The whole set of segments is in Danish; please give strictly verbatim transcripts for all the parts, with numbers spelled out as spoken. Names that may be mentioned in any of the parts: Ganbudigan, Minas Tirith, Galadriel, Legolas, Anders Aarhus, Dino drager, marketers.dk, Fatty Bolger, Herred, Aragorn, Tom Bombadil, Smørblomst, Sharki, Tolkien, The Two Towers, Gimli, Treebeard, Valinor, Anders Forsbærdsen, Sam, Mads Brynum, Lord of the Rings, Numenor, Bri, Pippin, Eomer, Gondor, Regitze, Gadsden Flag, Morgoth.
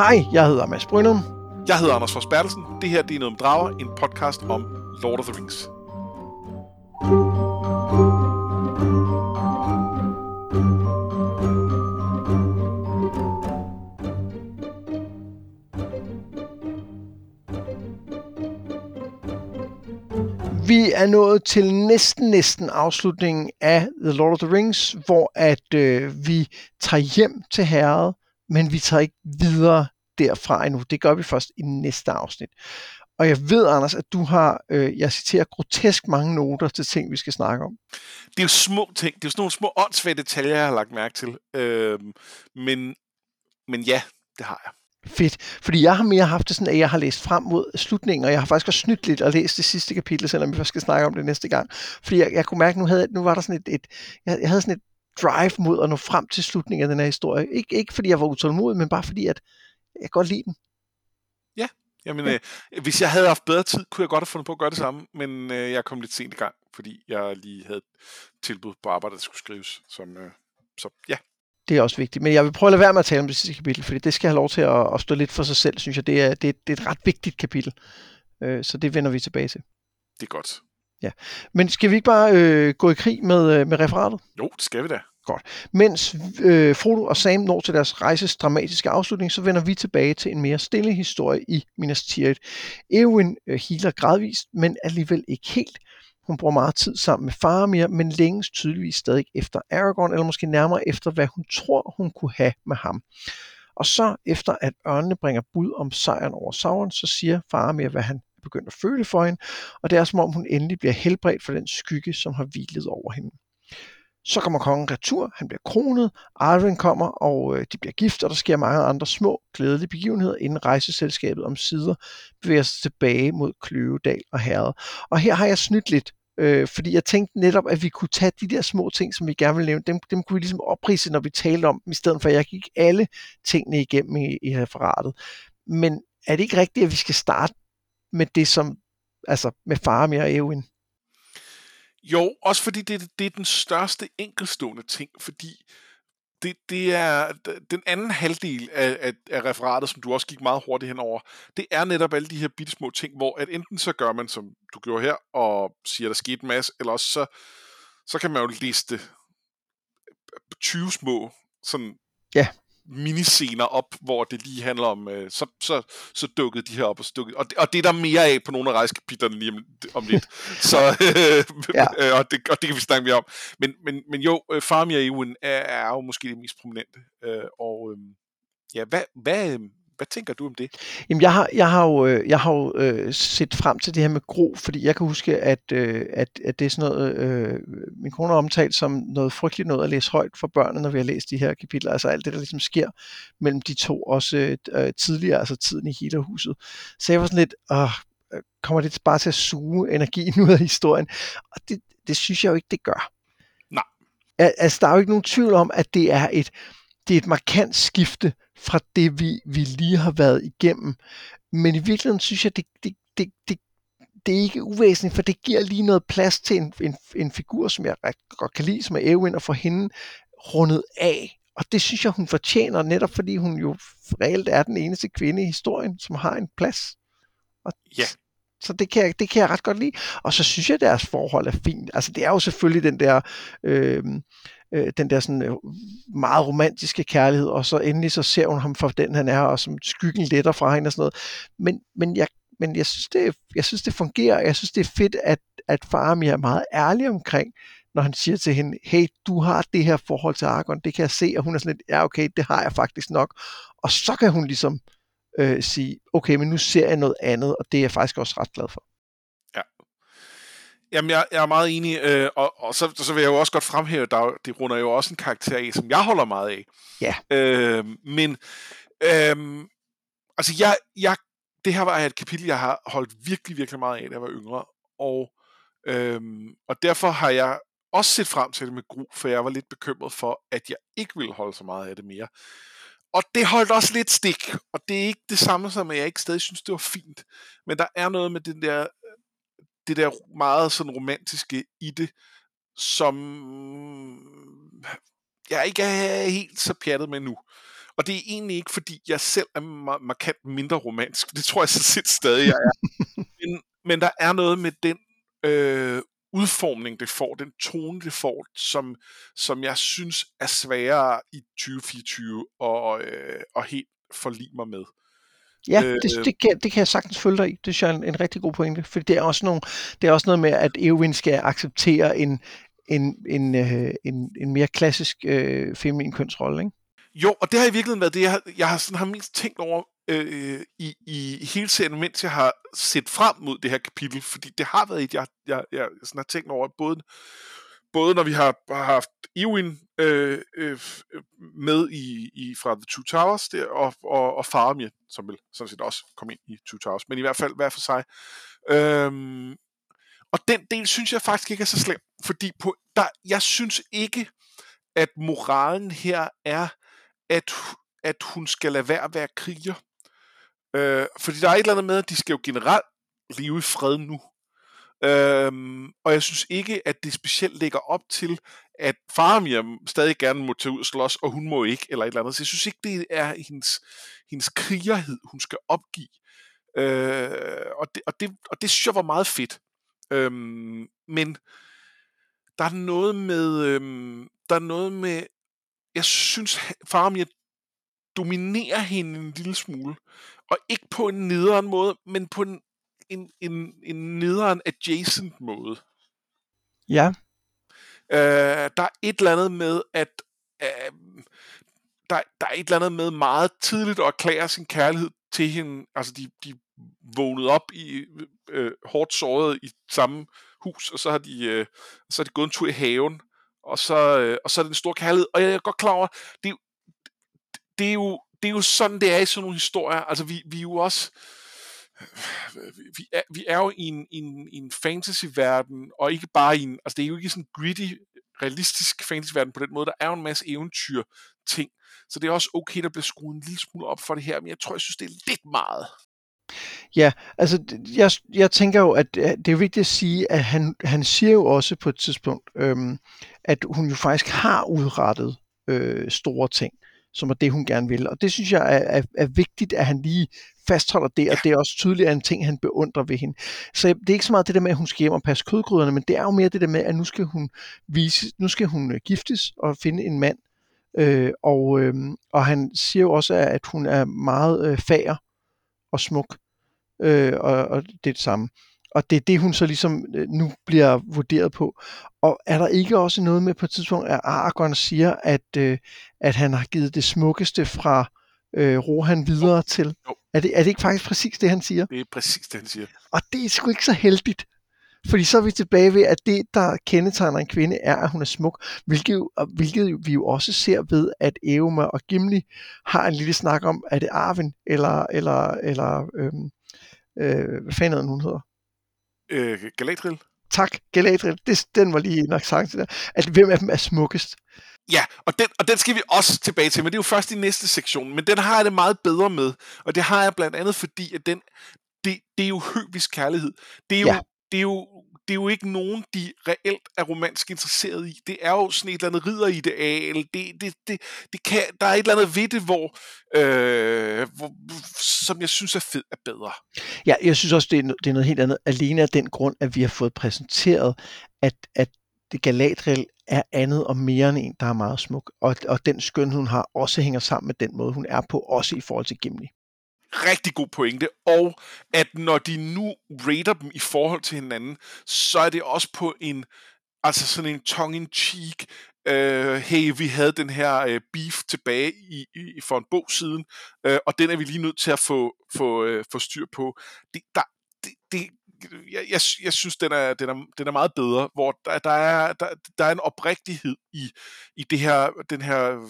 Hej, jeg hedder Mads Brynum. Jeg hedder Anders Forsbærdsen. Det her er Dino drager, en podcast om Lord of the Rings. Vi er nået til næsten, næsten afslutningen af The Lord of the Rings, hvor at øh, vi tager hjem til Herred, men vi tager ikke videre derfra endnu. Det gør vi først i næste afsnit. Og jeg ved, Anders, at du har, øh, jeg citerer, grotesk mange noter til ting, vi skal snakke om. Det er jo små ting. Det er jo sådan nogle små åndssvage detaljer, jeg har lagt mærke til. Øh, men, men ja, det har jeg. Fedt, fordi jeg har mere haft det sådan, at jeg har læst frem mod slutningen, og jeg har faktisk også snydt lidt og læst det sidste kapitel, selvom vi først skal snakke om det næste gang. Fordi jeg, jeg kunne mærke, at nu, havde, nu var der sådan et, et jeg, jeg havde sådan et drive mod at nå frem til slutningen af den her historie. Ik- ikke fordi jeg var utålmodig, men bare fordi, at jeg godt lide den. Ja, jamen, ja. Øh, hvis jeg havde haft bedre tid, kunne jeg godt have fundet på at gøre det samme, men øh, jeg kom lidt sent i gang, fordi jeg lige havde tilbud på arbejde, der skulle skrives. Som, øh, så ja. Det er også vigtigt, men jeg vil prøve at lade være med at tale om det sidste kapitel, fordi det skal have lov til at, at stå lidt for sig selv, synes jeg. Det er, det, det er et ret vigtigt kapitel, øh, så det vender vi tilbage til. Det er godt. Ja, men skal vi ikke bare øh, gå i krig med, med referatet? Jo, det skal vi da. Godt. Mens øh, Frodo og Sam når til deres rejses dramatiske afslutning, så vender vi tilbage til en mere stille historie i Minas Tirith. Eowyn øh, healer gradvist, men alligevel ikke helt. Hun bruger meget tid sammen med Faramir, men længes tydeligvis stadig efter Aragorn, eller måske nærmere efter, hvad hun tror, hun kunne have med ham. Og så efter, at ørnene bringer bud om sejren over Sauron, så siger Faramir, hvad han er begyndt at føle for hende, og det er som om, hun endelig bliver helbredt for den skygge, som har hvilet over hende. Så kommer kongen retur, han bliver kronet, Arwen kommer, og de bliver gift, og der sker mange andre små, glædelige begivenheder, inden rejseselskabet om sider bevæger sig tilbage mod Kløvedal og Herred. Og her har jeg snydt lidt, øh, fordi jeg tænkte netop, at vi kunne tage de der små ting, som vi gerne vil nævne, dem, dem kunne vi ligesom oprise, når vi talte om dem, i stedet for at jeg gik alle tingene igennem i, i referatet. Men er det ikke rigtigt, at vi skal starte med det som, altså med Faramir og Eowyn? Jo, også fordi det, det er den største enkeltstående ting, fordi det, det er den anden halvdel af, af, af referatet, som du også gik meget hurtigt henover, det er netop alle de her bitte små ting, hvor at enten så gør man, som du gjorde her, og siger, der skete en masse, eller også så, så kan man jo liste tyve små sådan yeah. miniscener op, hvor det lige handler om, øh, så, så, så dukkede de her op, og så dukkede, og, det, og det er der mere af på nogle af rejskapitlerne lige om, om lidt, så, øh, ja. øh, og, det, og det kan vi snakke mere om, men, men, men jo, Faramir og Eowyn er, er jo måske det mest prominente, øh, og øh, ja, hvad, hvad, hvad tænker du om det? Jamen, jeg har, jeg har jo, jeg har jo øh, set frem til det her med Gro, fordi jeg kan huske, at, øh, at, at det er sådan noget, øh, min kone har omtalt som noget frygteligt noget at læse højt for børnene, når vi har læst de her kapitler, altså alt det, der ligesom sker mellem de to, også øh, tidligere, altså tiden i Hitlerhuset. Så jeg var sådan lidt, åh, kommer det bare til at suge energien ud af historien? Og det, det synes jeg jo ikke, det gør. Nej. Al- altså, der er jo ikke nogen tvivl om, at det er et... Det er et markant skifte fra det, vi, vi lige har været igennem. Men i virkeligheden synes jeg, det, det, det, det, det er ikke uvæsentligt, for det giver lige noget plads til en, en, en figur, som jeg ret godt kan lide, som er Eowyn, og få hende rundet af. Og det synes jeg, hun fortjener, netop fordi hun jo reelt er den eneste kvinde i historien, som har en plads. Og ja. Så det kan, jeg, det kan jeg ret godt lide. Og så synes jeg, at deres forhold er fint. Altså, det er jo selvfølgelig den der... Øh, den der sådan meget romantiske kærlighed, og så endelig så ser hun ham for den, han er, og som skyggen letter fra hende og sådan noget. Men, men, jeg, men jeg, synes, det, jeg synes, det fungerer. Jeg synes, det er fedt, at, at Faramir er meget ærlig omkring, når han siger til hende, hey, du har det her forhold til Aragorn, det kan jeg se, og hun er sådan lidt, ja okay, det har jeg faktisk nok. Og så kan hun ligesom øh, sige, okay, men nu ser jeg noget andet, og det er jeg faktisk også ret glad for. Jamen, jeg, jeg er meget enig, øh, og, og så, så vil jeg jo også godt fremhæve, der det runder jo også en karakter af, som jeg holder meget af. Ja. Yeah. Øh, men, øh, altså, jeg, jeg, det her var et kapitel, jeg har holdt virkelig, virkelig meget af, da jeg var yngre, og, øh, og derfor har jeg også set frem til det med Gru, for jeg var lidt bekymret for, at jeg ikke ville holde så meget af det mere. Og det holdt også lidt stik, og det er ikke det samme som, at jeg ikke stadig synes, det var fint, men der er noget med den der... det der meget sådan romantiske i det, som jeg ikke er helt så pjattet med nu. Og det er egentlig ikke, fordi jeg selv er mar- markant mindre romantisk. Det tror jeg så set stadig, jeg er. Men, men der er noget med den øh, udformning, det får, den tone, det får, som, som jeg synes er sværere i tyve fireogtyve og, øh, og helt forlige mig med. Ja, det, det, kan, det kan jeg sagtens følge dig i. Det synes jeg er en, en rigtig god pointe. Fordi det er også, nogle, det er også noget med, at Eowyn skal acceptere en, en, en, øh, en, en mere klassisk øh, feminin kønsrolle, ikke? Jo, og det har i virkeligheden været det, jeg har, jeg har, sådan, har mest tænkt over øh, i, i hele serien, mens jeg har set frem mod det her kapitel, fordi det har været et, jeg, jeg, jeg sådan har tænkt over, både, både når vi har, har haft Eowyn øh, øh, med i, i fra The Two Towers, der, og, og, og Faramir, som vil sådan set også komme ind i Two Towers, men i hvert fald hver for sig. Øhm, og den del synes jeg faktisk ikke er så slem, fordi på, der, jeg synes ikke, at moralen her er, At, at hun skal lade være at være kriger. Øh, fordi der er et eller andet med, at de skal jo generelt leve i fred nu. Øh, og jeg synes ikke, at det specielt lægger op til, at Faramir stadig gerne må tage ud og slås, og hun må ikke, eller et eller andet. Så jeg synes ikke, det er hendes, hendes krigerhed, hun skal opgive. Øh, og, det, og, det, og det synes jeg var meget fedt. Øh, men der er noget med... Øh, der er noget med jeg synes, Faramir dominerer hende en lille smule. Og ikke på en nederen måde, men på en, en, en, en nederen adjacent måde. Ja. Øh, der er et eller andet med, at øh, der, der er et eller andet med meget tidligt at erklære sin kærlighed til hende. Altså, de, de vågnede op i øh, hårdt såret i samme hus, og så har de, øh, så har de gået en tur i haven. Og så, øh, og så er det en stor kærlighed. Og jeg er godt klar over, det, det, er jo, det er jo sådan, det er i sådan nogle historier. Altså, vi, vi er jo også... Vi er, vi er jo i en, en, en fantasy-verden, og ikke bare i en... Altså, det er jo ikke sådan en gritty, realistisk fantasy-verden på den måde. Der er jo en masse eventyr-ting. Så det er også okay, der bliver skruet en lille smule op for det her, men jeg tror, jeg synes, det er lidt meget. Ja, altså, jeg, jeg tænker jo, at det er vigtigt at sige, at han, han siger jo også på et tidspunkt, øhm, at hun jo faktisk har udrettet øh, store ting, som er det, hun gerne vil. Og det synes jeg er, er, er vigtigt, at han lige fastholder det, og det er også tydeligt en ting, han beundrer ved hende. Så det er ikke så meget det der med, at hun skal hjem og passe kødgryderne, men det er jo mere det der med, at nu skal hun, vise, nu skal hun giftes og finde en mand. Øh, og, øh, og han siger jo også, at hun er meget øh, fager og smuk. Øh, og, og det er det samme. Og det er det, hun så ligesom øh, nu bliver vurderet på. Og er der ikke også noget med på et tidspunkt, at Aragorn siger, at, øh, at han har givet det smukkeste fra øh, Rohan videre jo. Til? Jo. Er, det, er det ikke faktisk præcis det, han siger? Det er præcis det, han siger. Og det er sgu ikke så heldigt. Fordi så er vi tilbage ved, at det, der kendetegner en kvinde, er, at hun er smuk. Hvilket, jo, hvilket vi jo også ser ved, at Eomer og Gimli har en lille snak om, er det Arwen, eller... eller, eller øhm, Øh, hvad fanden hun hedder? Øh, Galadriel. Tak, Galadriel. Det, den var lige en accent der. At hvem af dem er smukkest? Ja, og den, og den skal vi også tilbage til, men det er jo først i næste sektion. Men den har jeg det meget bedre med, og det har jeg blandt andet, fordi at den, det, det er jo høvisk kærlighed. Det er jo, ja. det er jo, det er jo ikke nogen, de reelt er romantisk interesseret i. Det er jo sådan et eller andet ridderideal. Det, det, det, det kan, der er et eller andet ved det, hvor, øh, hvor, som jeg synes er fedt er bedre. Ja, jeg synes også, det er, det er noget helt andet. Alene af den grund, at vi har fået præsenteret, at, at Galadriel er andet og mere end en, der er meget smuk. Og, og den skønhed, hun har, også hænger sammen med den måde, hun er på, også i forhold til Gimli. Rigtig god pointe, og at når de nu rater dem i forhold til hinanden, så er det også på en, altså sådan en tongue-in-cheek, øh, hey, vi havde den her øh, beef tilbage i, i, for en bog siden, øh, og den er vi lige nødt til at få, få, øh, få styr på. Det, der, det, det, jeg, jeg, jeg synes, den er, den, er, den er meget bedre, hvor der, der, er, der, der er en oprigtighed i, i det, her, den her,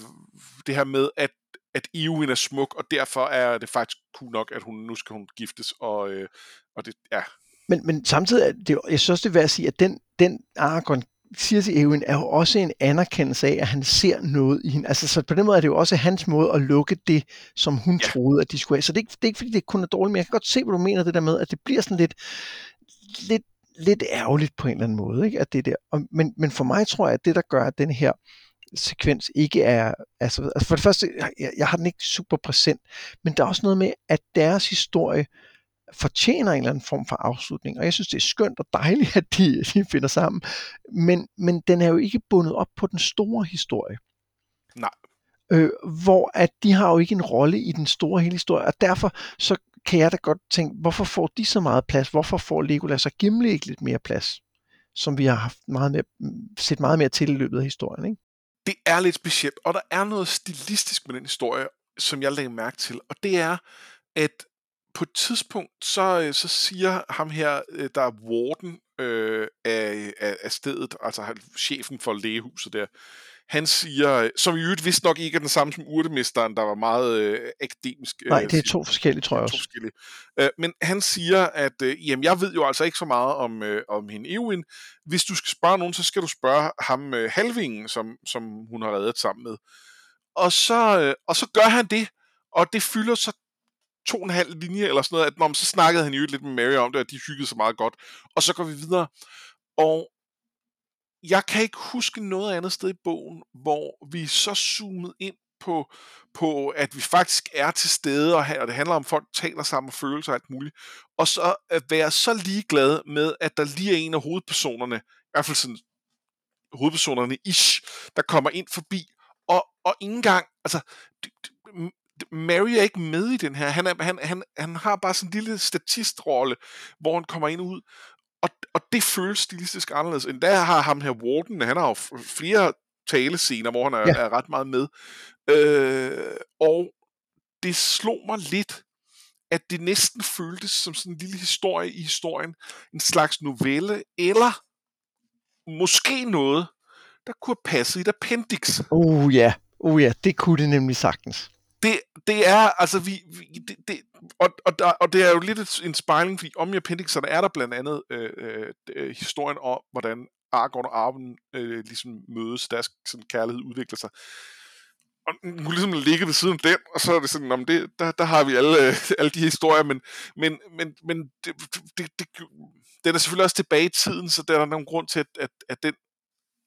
det her med, at at Eowyn er smuk, og derfor er det faktisk cool nok, at hun, nu skal hun giftes, og, øh, og det er... Ja. Men, men samtidig, er det, jeg synes også, det er værd at sige, at den, den Aragorn siger til Eowyn, er jo også en anerkendelse af, at han ser noget i hende. Altså, så på den måde er det jo også hans måde at lukke det, som hun ja. troede, at de skulle have. Så det er, ikke, det er ikke, fordi det kun er dårligt, men jeg kan godt se, hvad du mener det der med, at det bliver sådan lidt, lidt, lidt ærgerligt på en eller anden måde, ikke? At det der. Og, men, men for mig tror jeg, at det, der gør, at den her sekvens ikke er, altså, altså for det første, jeg, jeg har den ikke super præsent, men der er også noget med, at deres historie fortjener en eller anden form for afslutning, og jeg synes, det er skønt og dejligt, at de, de finder sammen, men, men den er jo ikke bundet op på den store historie. Nej. Øh, hvor at de har jo ikke en rolle i den store hele historie, og derfor så kan jeg da godt tænke, hvorfor får de så meget plads? Hvorfor får Legolas og Gimli ikke lidt mere plads? Som vi har haft meget mere, set meget mere til i løbet af historien, ikke? Det er lidt specielt, og der er noget stilistisk med den historie, som jeg lægger mærke til, og det er, at på et tidspunkt, så, så siger ham her, der er warden øh, af, af stedet, altså chefen for lægehuset der, han siger, som i øvrigt vist nok ikke er den samme som urtemesteren, der var meget øh, akademisk. Øh, Nej, det er to forskellige, tror jeg også. Øh, men han siger, at øh, jamen, jeg ved jo altså ikke så meget om, øh, om hende Eowyn. Hvis du skal spørge nogen, så skal du spørge ham øh, halvingen, som, som hun har reddet sammen med. Og så, øh, og så gør han det, og det fylder så to og en halv linje eller sådan noget, at når, så snakkede han jo lidt med Mary om det, og de hyggede sig meget godt. Og så går vi videre. Og jeg kan ikke huske noget andet sted i bogen, hvor vi så zoomede ind på, på at vi faktisk er til stede, og, og det handler om, folk taler sammen og følelser og alt muligt. Og så at være så ligeglad med, at der lige er en af hovedpersonerne, i hvert fald sådan hovedpersonerne ish, der kommer ind forbi, og, og ikke engang, altså... Mary er ikke med i den her. Han, er, han, han, han har bare sådan en lille statistrolle, hvor han kommer ind og ud. Og, og det føles stilistisk anderledes. Endda har ham her Warden, han har jo flere talescener, hvor han er, ja. er ret meget med. Øh, og det slog mig lidt, at det næsten føltes som sådan en lille historie i historien. En slags novelle, eller måske noget, der kunne have passet i et appendix. Oh ja, yeah. oh, yeah. Det kunne det nemlig sagtens. Det, det er, altså vi, vi det, det, og, og, og det er jo lidt en spejling, fordi om i appendixerne er der blandt andet øh, øh, historien om, hvordan Aragorn og Arwen øh, ligesom mødes, deres sådan, kærlighed udvikler sig. Og nu kunne ligesom ligge ved siden af den, og så er det sådan, om det, der, der har vi alle, øh, alle de historier, men, men, men, men det, det, det, den er selvfølgelig også tilbage i tiden, så der er nogen grund til, at, at, at den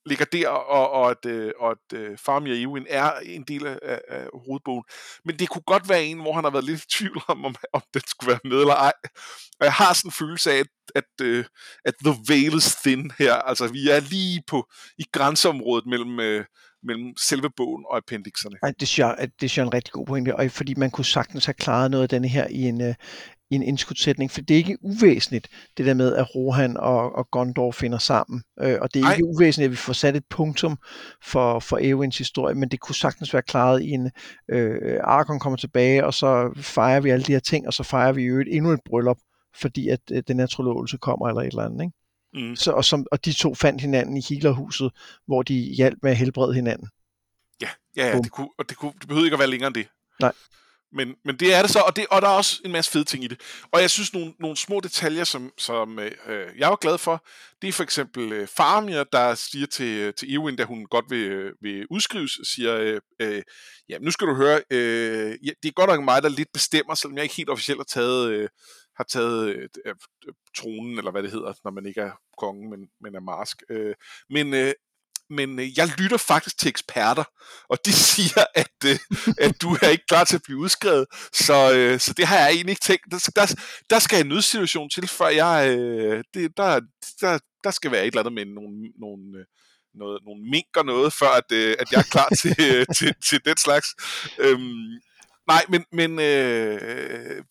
ligger der, og, og at, øh, at øh, Faramir og Eowyn er en del af, af, af hovedbogen. Men det kunne godt være en, hvor han har været lidt i tvivl om, om, om den skulle være med eller ej. Og jeg har sådan en følelse af, at, at, øh, at the veil is thin her. Altså, vi er lige på i grænseområdet mellem, øh, mellem selve bogen og appendixerne. Ej, det synes jeg, det synes jeg er en rigtig god pointe, og fordi man kunne sagtens have klaret noget af denne her i en... Øh i en indskudsætning, for det er ikke uvæsentligt, det der med, at Rohan og, og Gondor finder sammen, øh, og det er Ej. ikke uvæsentligt, at vi får sat et punktum for, for Eowyn's historie, men det kunne sagtens være klaret i en, øh, Aragorn kommer tilbage, og så fejrer vi alle de her ting, og så fejrer vi jo et, endnu et bryllup, fordi at øh, den her trolovelse kommer, eller et eller andet, ikke? Mm. Så, og, som, og de to fandt hinanden i healerhuset, hvor de hjalp med at helbrede hinanden. Ja, ja, ja det, kunne, og det, kunne, det behøvede ikke at være længere end det. Nej. Men, men det er det så, og, det, og der er også en masse fede ting i det. Og jeg synes, nogle, nogle små detaljer, som, som øh, jeg var glad for, det er for eksempel øh, Faramir, der siger til, til Eowyn, da hun godt vil, øh, vil udskrives, siger, øh, øh, ja, nu skal du høre, øh, ja, det er godt nok mig, der lidt bestemmer, selvom jeg ikke helt officielt har taget, øh, har taget øh, øh, tronen, eller hvad det hedder, når man ikke er konge, men, men er marsk. Øh, men... Øh, men øh, jeg lytter faktisk til eksperter, og de siger, at, øh, at du er ikke klar til at blive udskrevet, så, øh, så det har jeg egentlig ikke tænkt. Der, der, der skal en nødsituation til, før jeg, øh, det, der, der, der skal være et eller andet med nogle, nogle, øh, noget, nogle mink og noget, før at, øh, at jeg er klar til, øh, til, til den slags. Øhm, nej, men, men, øh,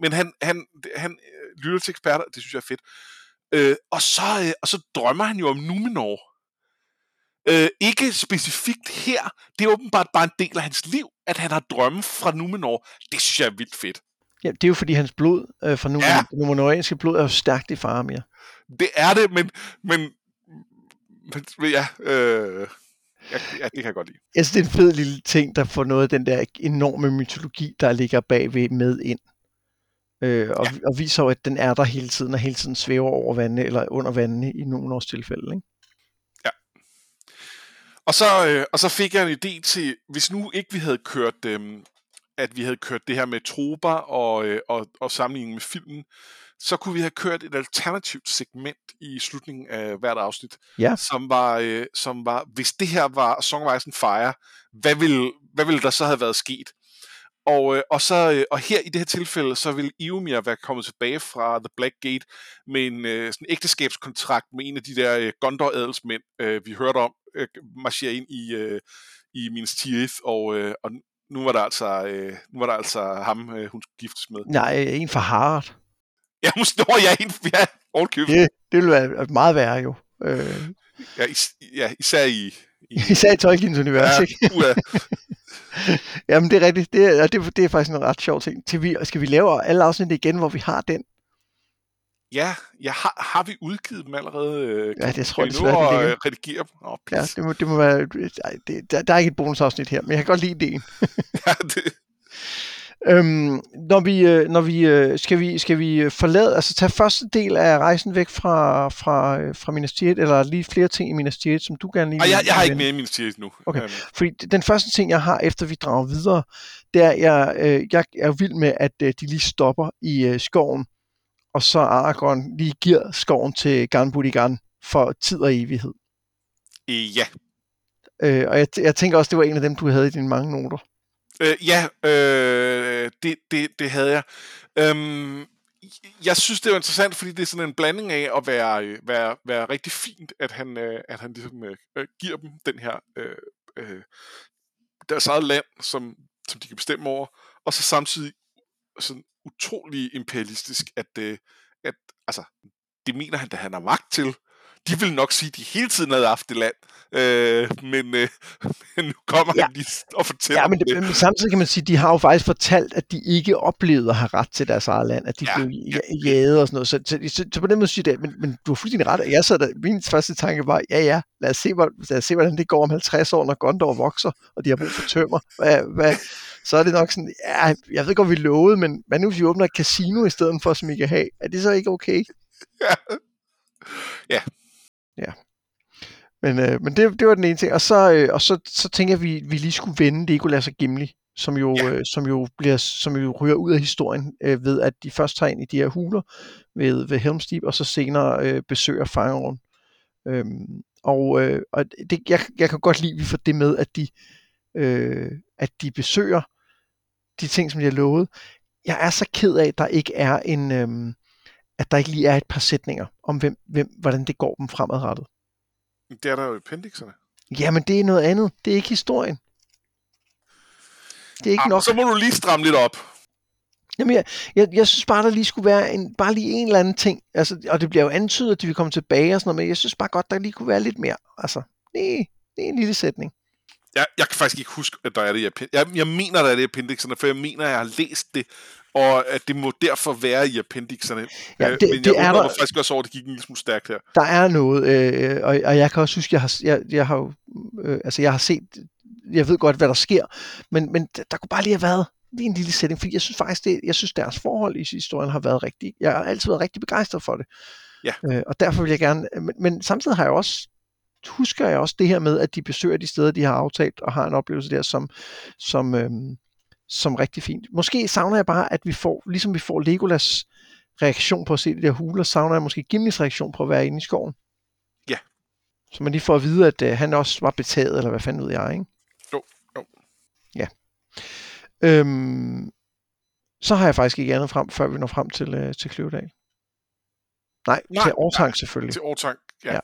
men han, han, han lytter til eksperter, det synes jeg er fedt. Øh, og, så, øh, og så drømmer han jo om Numenor. Øh, ikke specifikt her, det er åbenbart bare en del af hans liv, at han har drømme fra Numenor. Det synes jeg er vildt fedt. Ja, det er jo fordi hans blod øh, fra Numenor, ja. Numenorianske blod er jo stærkt i Faramir. Det er det, men, men, men ja, øh, ja, ja, det kan jeg godt lide. Jeg synes, det er en fed lille ting, der får noget af den der enorme mytologi, der ligger bagved med ind. Øh, og, ja. og viser jo, at den er der hele tiden, og hele tiden svæver over vandene, eller under vandene i Numenors tilfælde, ikke? Og så, øh, og så fik jeg en idé til, hvis nu ikke vi havde kørt, øh, at vi havde kørt det her med troper og, øh, og, og sammenligning med filmen, så kunne vi have kørt et alternativt segment i slutningen af hvert afsnit, ja. som, var, øh, som var, hvis det her var Song of Ice and Fire, hvad ville, hvad ville der så have været sket? Og, øh, og, så, øh, og her i det her tilfælde, så ville Eowyn være kommet tilbage fra The Black Gate med en øh, sådan ægteskabskontrakt med en af de der øh, Gondor-adelsmænd, øh, vi hørte om, øh, marcherer ind i, øh, i Minas Tirith, og, øh, og nu, var der altså, øh, nu var der altså ham, øh, hun skulle giftes med. Nej, en fra Herred. Ja, hun står jeg en fra Herred. Det, det ville være meget værre jo. Øh. Ja, is, ja, især i... i især i Tolkiens univers, ja, ikke? Ja. Jamen det er rigtigt, det er, det, det er faktisk en ret sjov ting. Til vi, skal vi lave alle afsnit igen, hvor vi har den? Ja, ja har, har vi udgivet dem allerede? Øh, ja, det tror jeg desværre, det ligger. Kan vi nu redigere dem? Oh, ja, det må, det må være, ej, det, der, der er ikke et bonusafsnit her, men jeg kan godt lide idéen. Ja, det... øhm, når vi, når vi, skal vi, skal vi forlade, altså tage første del af rejsen væk fra, fra, fra Minas Tirith, eller lige flere ting i Minas Tirith, som du gerne lige... Ej, jeg, jeg har ikke mere i Minas Tirith nu. Okay, um... fordi den første ting, jeg har, efter vi drager videre, det er, jeg, jeg er vild med, at de lige stopper i skoven, og så Aragorn lige giver skoven til Ganbudigan for tid og evighed. Ja. Øh, og jeg, jeg tænker også, det var en af dem, du havde i dine mange noter. Øh, ja, øh, det, det, det havde jeg. Øhm, jeg synes, det var interessant, fordi det er sådan en blanding af at være, være, være rigtig fint, at han, at han ligesom, øh, giver dem den her, øh, øh, deres eget land, som, som de kan bestemme over, og så samtidig sådan utrolig imperialistisk, at, øh, at altså, det mener han, at han har magt til. De ville nok sige, at de hele tiden havde haft det land, øh, men, øh, men nu kommer ja. han lige og fortæller ja, men det. Men samtidig kan man sige, at de har jo faktisk fortalt, at de ikke oplevede at have ret til deres eget land, at de ja. blev jaget og sådan noget. Så, så, så, så på den måde siger det, men, men du har fuldstændig ret, og jeg sad der, min første tanke var, ja ja, lad os se, lad os se hvordan det går om halvtreds år, når Gondor vokser, og de har brug for tømmer. Hvad, hvad, så er det nok sådan, ja, jeg ved godt, vi lovede, men hvad nu hvis vi åbner et casino i stedet for, som I kan have? Er det så ikke okay? Ja. Ja. Ja, men, øh, men det, det var den ene ting, og så, øh, og så, så tænker jeg, at vi, vi lige skulle vende Legolas og Gimli, som jo, ja. øh, som jo, bliver, som jo ryger ud af historien øh, ved, at de først tager ind i de her huler ved, ved Helm's Deep, og så senere øh, besøger fangeren. Øhm, og øh, og det, jeg, jeg kan godt lide, at vi får det med, at de, øh, at de besøger de ting, som de har lovet. Jeg er så ked af, at der ikke er en... Øh, at der ikke lige er et par sætninger om, hvem, hvem, hvordan det går dem fremadrettet. Det er der jo i appendixerne. Jamen, det er noget andet. Det er ikke historien. Det er ikke Jamen, nok. Så må du lige stramme lidt op. Jamen, jeg, jeg, jeg synes bare, der lige skulle være en, bare lige en eller anden ting. Altså, og det bliver jo antydet, at de vil komme tilbage og sådan noget, men jeg synes bare godt, der lige kunne være lidt mere. Altså, det, det er en lille sætning. Jeg, jeg kan faktisk ikke huske, at der er det i appendixerne. Jeg, jeg mener, der er det i appendixerne, for jeg mener, at jeg har læst det, og at det må derfor være i appendixerne. Ja, det, men jeg det undrer er der, mig faktisk også over, at det gik en lille smule stærkt her. Der er noget, øh, og, og jeg kan også huske, jeg har, jeg, jeg har, øh, altså jeg har set, jeg ved godt, hvad der sker, men, men der kunne bare lige have været lige en lille sætning, fordi jeg synes faktisk, det, jeg synes deres forhold i historien har været rigtig, jeg har altid været rigtig begejstret for det. Ja. Øh, og derfor vil jeg gerne, men, men samtidig har jeg også, husker jeg også det her med, at de besøger de steder, de har aftalt, og har en oplevelse der, som, som øh, som rigtig fint. Måske savner jeg bare, at vi får, ligesom vi får Legolas reaktion på at se det der huler, savner jeg måske Gimlis reaktion på at være inde i skoven. Ja. Så man lige får at vide, at øh, han også var betaget, eller hvad fanden ved jeg, ikke? Jo, jo. Ja. Øhm, så har jeg faktisk ikke andet frem, før vi når frem til, øh, til Kløvedal. Nej, nej, til Orthanc selvfølgelig. Til Orthanc, ja. ja.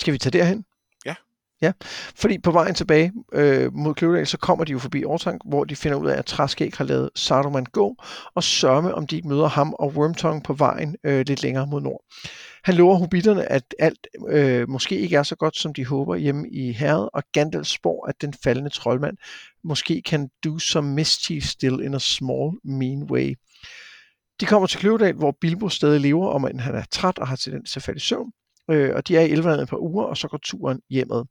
Skal vi tage derhen? Ja, fordi på vejen tilbage øh, mod Kløvedal, så kommer de jo forbi Orthanc, hvor de finder ud af, at Træskæg har lavet Saruman gå, og sørme, om de ikke møder ham og Wormtongue på vejen øh, lidt længere mod nord. Han lover hobitterne, at alt øh, måske ikke er så godt, som de håber hjemme i Herred, og Gandalf spår, at den faldende troldmand måske kan do some mischief still in a small, mean way. De kommer til Kløvedal, hvor Bilbo stadig lever, om at han er træt og har tendens til at falde i søvn. Øh, og de er i elværende et par uger, og så går turen hjemad.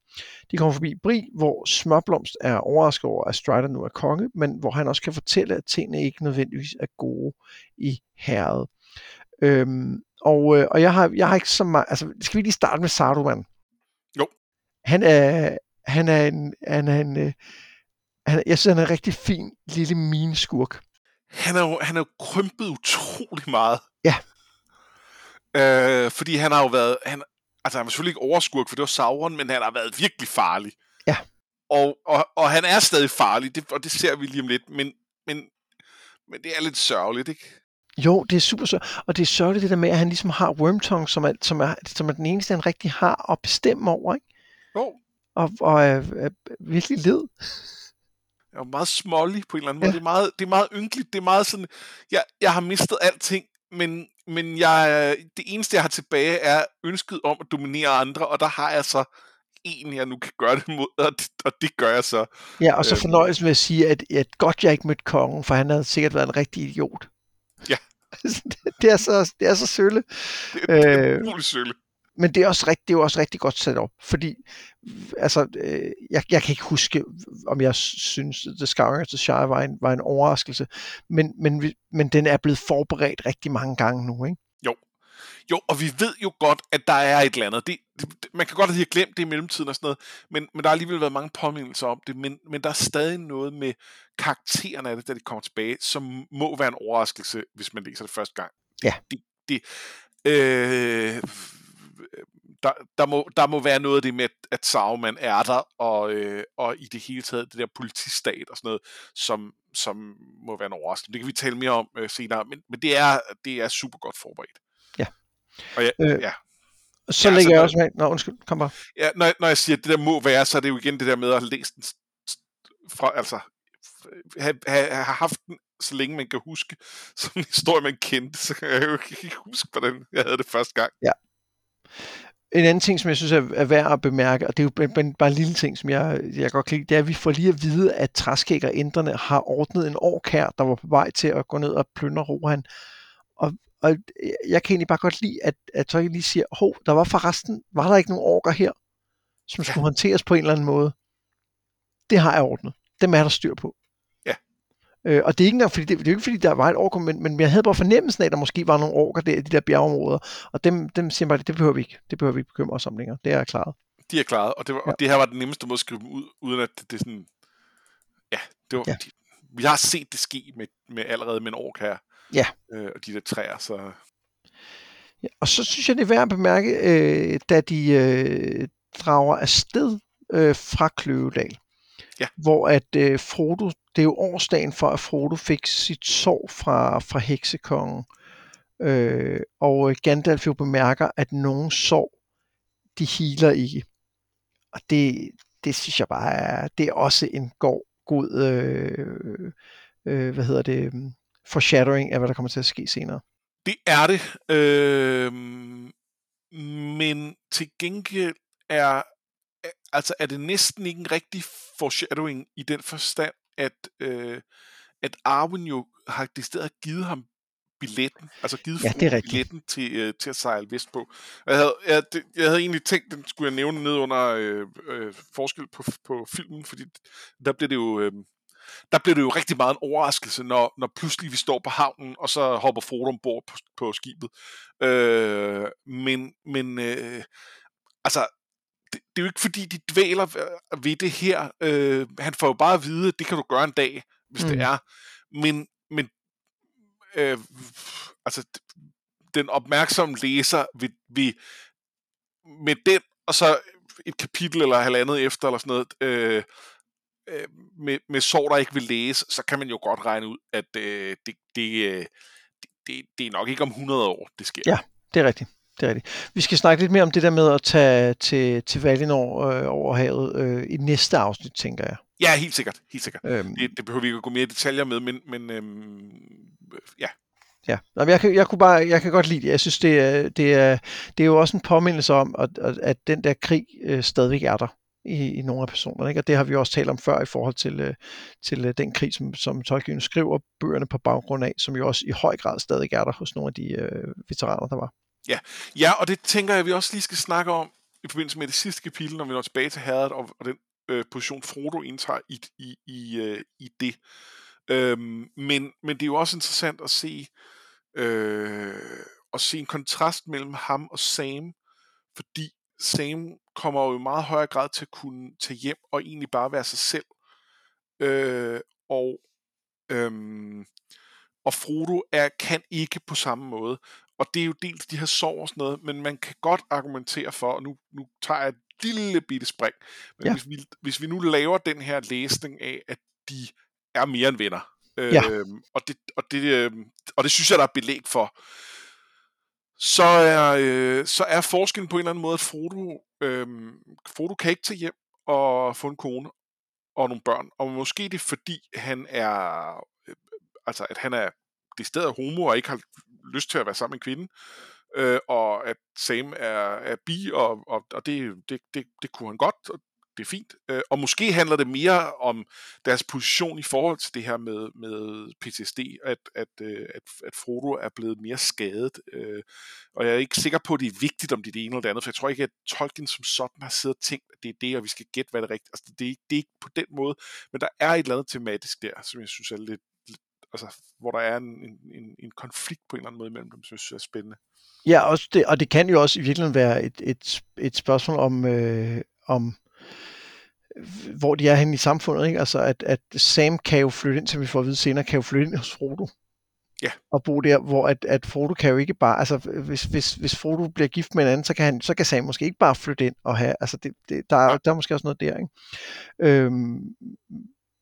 De kommer forbi Bri, hvor Smørblomst er overrasket over, at Strider nu er konge, men hvor han også kan fortælle, at tingene ikke nødvendigvis er gode i Herred. Øhm, og, øh, og jeg har, jeg har ikke så meget... Altså, skal vi lige starte med Saruman? Jo. Han er, han er en... Han er en øh, han, jeg synes, han er en rigtig fin lille mineskurk. Han er jo, han er jo krympet utrolig meget. Ja. Øh, fordi han har jo været... Han, altså, han var selvfølgelig ikke overskurk, for det var Sauron, men han har været virkelig farlig. Ja. Og, og, og han er stadig farlig, det, og det ser vi lige om lidt, men, men, men det er lidt sørgeligt, ikke? Jo, det er super sørgeligt, og det er sørgeligt det der med, at han ligesom har Wormtongue, som er, som er, som er den eneste, han rigtig har at bestemme over, ikke? Jo. Og, og er, er virkelig led. Jeg er meget smålig på en eller anden måde. Ja. Det er meget, det er meget ynkeligt. Det er meget sådan, jeg, jeg har mistet alting, men, men jeg, det eneste, jeg har tilbage, er ønsket om at dominere andre, og der har jeg så en, jeg nu kan gøre det mod, og det, og det gør jeg så. Ja, og så fornøjelsen med at sige, at, at godt jeg ikke mødte kongen, for han havde sikkert været en rigtig idiot. Ja. det, er så, det er så sølle. Det er, det er muligt sølle. Men det er, også rigt, det er jo også rigtig godt sat op, fordi altså, øh, jeg, jeg kan ikke huske, om jeg synes, at The Scouring of the Shire var en, var en overraskelse, men, men, men den er blevet forberedt rigtig mange gange nu, ikke? Jo, jo, og vi ved jo godt, at der er et eller andet. Det, det, man kan godt have glemt det i mellemtiden og sådan noget, men, men der har alligevel været mange påmindelser om det, men, men der er stadig noget med karaktererne af det, da de kommer tilbage, som må være en overraskelse, hvis man læser det første gang. Ja. Det, det, øh, Der, der, må, der må være noget af det med, at Saruman er der, og, øh, og i det hele taget, det der politistat og sådan noget, som, som må være en overraskelse. Det kan vi tale mere om øh, senere, men, men det, er, det er super godt forberedt. Ja. Og jeg, øh, ja. Så ja, lægger altså, jeg også med... Nå, undskyld, kom bare. Ja, når, når jeg siger, at det der må være, så er det jo igen det der med at læse den fra, altså, have, have, have haft den, så længe man kan huske, som en historie, man kendte, så kan jeg jo ikke huske, hvordan jeg havde det første gang. Ja. En anden ting, som jeg synes er værd at bemærke, og det er jo bare en lille ting, som jeg, jeg godt kan lide, det er, at vi får lige at vide, at Træskæg og ændrene har ordnet en orkær, der var på vej til at gå ned og plyndre Rohan. Og, og jeg kan egentlig bare godt lide, at, at jeg lige siger, hov, der var forresten, var der ikke nogen orker her, som skulle ja. håndteres på en eller anden måde? Det har jeg ordnet. Dem er der styr på. Ja. Øh, og det er, ikke engang, fordi det, det er jo ikke, fordi der var et orker, men, men jeg havde bare fornemmelsen af, at der måske var nogle orker der i de der bjergeområder, og dem, dem siger bare, det behøver vi ikke. Det behøver vi ikke bekymre os om længere. Det er klaret. De er klaret, og det, var, ja. og det her var den nemmeste måde at skrive dem ud, uden at det, det sådan... Ja, det var... Ja. De, vi har set det ske med, med allerede med en orker her. Ja. Øh, og de der træer, så... Ja, og så synes jeg, det er værd at bemærke, øh, da de øh, drager afsted øh, fra Kløvedal. Ja. Hvor at øh, Frodo, det er jo årsdagen for, at Frodo fik sit sorg fra, fra heksekongen. Øh, og Gandalf jo bemærker, at nogen sorg, de healer ikke. Og det, det synes jeg bare er, det er også en god, god øh, øh, hvad hedder det, foreshadowing af, hvad der kommer til at ske senere. Det er det. Øh, men til gengæld er altså er det næsten ikke en rigtig foreshadowing i den forstand, at, øh, at Arwen jo har decideret givet ham billetten, altså givet ja, billetten til, øh, til at sejle vest på. Jeg havde, jeg, jeg havde egentlig tænkt, den skulle jeg nævne ned under øh, øh, forskel på, på filmen, fordi der blev det jo... Øh, Der blev det jo rigtig meget en overraskelse, når, når pludselig vi står på havnen, og så hopper Frodo ombord på, på skibet. Øh, men men øh, altså, det, det er jo ikke fordi, de dvæler ved det her. Øh, han får jo bare at vide, at det kan du gøre en dag, hvis mm. det er. Men, men øh, altså, den opmærksomme læser vil, vil med den, og så et kapitel eller halvandet efter, eller sådan noget, øh, med, med sorg, der ikke vil læse, så kan man jo godt regne ud, at øh, det, det, det, det er nok ikke om hundrede år, det sker. Ja, det er rigtigt. Det er rigtigt. Vi skal snakke lidt mere om det der med at tage til, til Valinor øh, over havet øh, i næste afsnit, tænker jeg. Ja, helt sikkert. Helt sikkert. Øhm, det, det behøver vi ikke at gå mere detaljer med, men, men øhm, ja. Ja, jeg kan, jeg, kunne bare, jeg kan godt lide det. Jeg synes, det er, det er, det er jo også en påmindelse om, at, at den der krig øh, stadigvæk er der. I, i nogle af personerne, ikke? Og det har vi også talt om før i forhold til, øh, til øh, den krig, som, som Tolkien skriver bøgerne på baggrund af, som jo også i høj grad stadig er der hos nogle af de øh, veteraner, der var. Ja. ja, og det tænker jeg, at vi også lige skal snakke om i forbindelse med det sidste kapitel, når vi når tilbage til Herred og, og den øh, position, Frodo indtager i, i, i, øh, i det. Øhm, men, men det er jo også interessant at se, øh, at se en kontrast mellem ham og Sam, fordi Sam kommer jo i meget højere grad til at kunne tage hjem og egentlig bare være sig selv. Øh, og, øhm, og Frodo er, kan ikke på samme måde. Og det er jo dels de her sorg og sådan noget, men man kan godt argumentere for, og nu, nu tager jeg et lille bitte spring, men ja. hvis, vi, hvis vi nu laver den her læsning af, at de er mere end venner, øh, ja. og, det, og, det, øh, og det synes jeg, der er belæg for, så er, øh, så er forskellen på en eller anden måde, at Frodo, øh, Frodo kan ikke tage hjem og få en kone og nogle børn, og måske det er fordi, han er, øh, altså at han er det stedet homo og ikke har lyst til at være sammen med en kvinde, øh, og at Sam er, er bi, og, og, og det, det, det, det kunne han godt, og det er fint. Øh, og måske handler det mere om deres position i forhold til det her med, med P T S D, at, at, øh, at, at Frodo er blevet mere skadet, øh, og jeg er ikke sikker på, at det er vigtigt, om det er det ene eller det andet, for jeg tror ikke, at Tolkien som sådan har siddet og tænkt, at det er det, og vi skal gætte, hvad det er rigtigt. Altså, det, er, det er ikke på den måde, men der er et eller andet tematisk der, som jeg synes er lidt, altså, hvor der er en, en, en konflikt på en eller anden måde imellem dem, synes jeg er spændende. Ja, også det, og det kan jo også i virkeligheden være et, et, et spørgsmål om, øh, om, hvor de er henne i samfundet, ikke? Altså, at, at Sam kan jo flytte ind, som vi får at vide senere, kan jo flytte ind hos Frodo. Ja. Og bo der, hvor at, at Frodo kan jo ikke bare, altså, hvis, hvis, hvis Frodo bliver gift med en anden, så kan, han, så kan Sam måske ikke bare flytte ind og have, altså, det, det, der, er, der er måske også noget der, ikke? Øhm,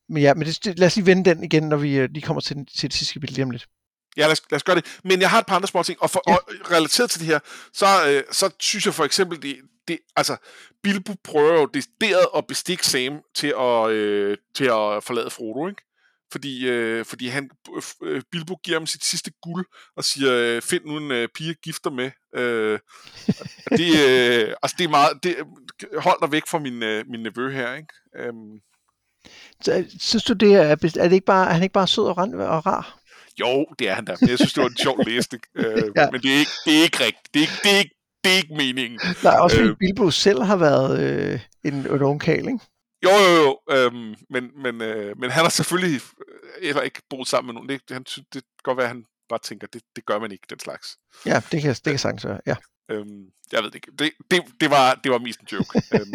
Men ja, men det, lad os lige vende den igen, når vi lige kommer til, den, til det sidste kapitel lige om lidt. Ja, lad os, lad os gøre det. Men jeg har et par andre små ting, og, for, ja. og relateret til det her, så, øh, så synes jeg for eksempel, det, det, altså, Bilbo prøver jo decideret at bestikke Sam til at, øh, til at forlade Frodo, ikke? Fordi, øh, fordi han, øh, Bilbo giver ham sit sidste guld og siger, øh, find nu en øh, pige gifter med. Øh, det, øh, altså, det er meget, det, hold dig væk fra min, øh, min nevø her, ikke? Øh, Synes du, det er, er det ikke bare, er han ikke bare sød og, rand og rar? Jo, det er han da. Jeg synes, det var en sjov læsning. Øh, ja. Men det er ikke, det er ikke rigtigt. Det er ikke, det er ikke, det er ikke meningen. Nej, også fordi øh, Bilbo selv har været øh, en, en ungkal, ikke? Jo, jo, jo. Øh, men, men, øh, men han har selvfølgelig eller ikke boet sammen med nogen. Det, han, det kan godt være, at han bare tænker, det, det gør man ikke, den slags. Ja, det kan, det kan sagtens være, ja. Øh, jeg ved det ikke. Det, det, det, var, det var mest en joke. øh,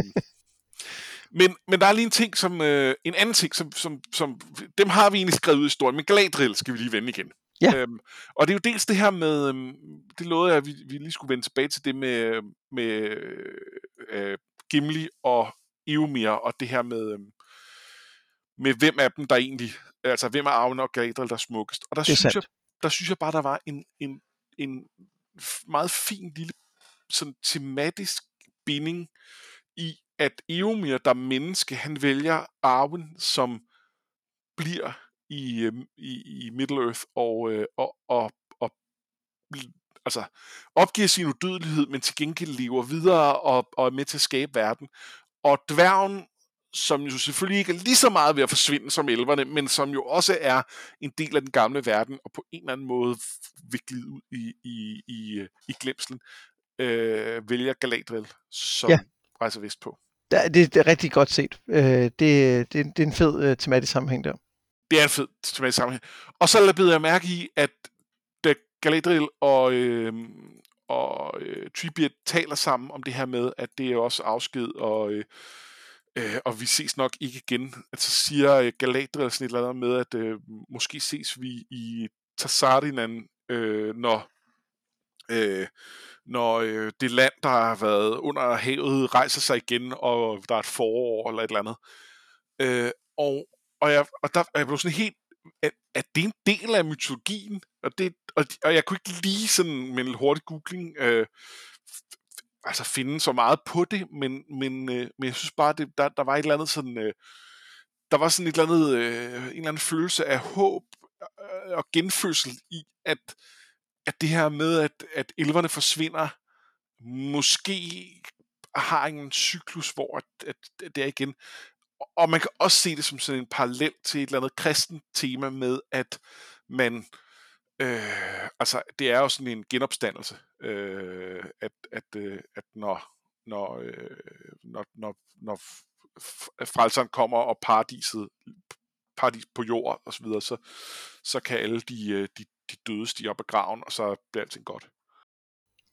Men, men der er lige en ting, som øh, en anden ting, som, som, som dem har vi egentlig skrevet ud i historien, men Galadriel skal vi lige vende igen. Ja. Øhm, og det er jo dels det her med, øh, det lovede jeg, at vi, vi lige skulle vende tilbage til det med, med øh, Gimli og Eomer, og det her med, øh, med hvem af dem, der egentlig, altså hvem er Arwen og Galadriel, der er smukkest. Og der, synes jeg, der synes jeg bare, der var en, en, en meget fin lille sådan tematisk binding i, at Eomer, der menneske, han vælger Arwen, som bliver i, i, i Middle-earth og, og, og, og altså, opgiver sin udødelighed, men til gengæld lever videre og, og er med til at skabe verden. Og dværgen, som jo selvfølgelig ikke er lige så meget ved at forsvinde som elverne, men som jo også er en del af den gamle verden, og på en eller anden måde viklet ud i, i, i, i glemslen, øh, vælger Galadriel som ja. rejser vest på. Det, det er rigtig godt set. Det, det, det er en fed tematisk sammenhæng der. Det er en fed tematisk sammenhæng. Og så lader jeg mærke i, at da Galadriel og, øh, og øh, Treebeard taler sammen om det her med, at det er også afsked, og, øh, og vi ses nok ikke igen. At så siger Galadriel sådan et eller andet med, at øh, måske ses vi i Tasarinan, øh, når Øh, når øh, det land, der har været under havet, rejser sig igen, og der er et forår eller et eller andet. Øh, og, og, jeg, og der jeg blev sådan helt, at, at det er en del af mytologien, og, det, og, og jeg kunne ikke lige sådan med en hurtig googling øh, altså finde så meget på det, men, men, øh, men jeg synes bare, det, der, der var et eller andet sådan, øh, der var sådan et eller andet, øh, en eller anden følelse af håb og genfødsel i, at at det her med, at, at elverne forsvinder, måske har en cyklus, hvor at, at, at det er igen. Og man kan også se det som sådan en parallel til et eller andet kristent tema med, at man, øh, altså det er jo sådan en genopstandelse, øh, at, at, øh, at når, når, øh, når, når, når frelseren kommer, og paradiset, paradis på jord og så videre, så, så kan alle de, de de døde stiger op ad graven, og så bliver alting godt.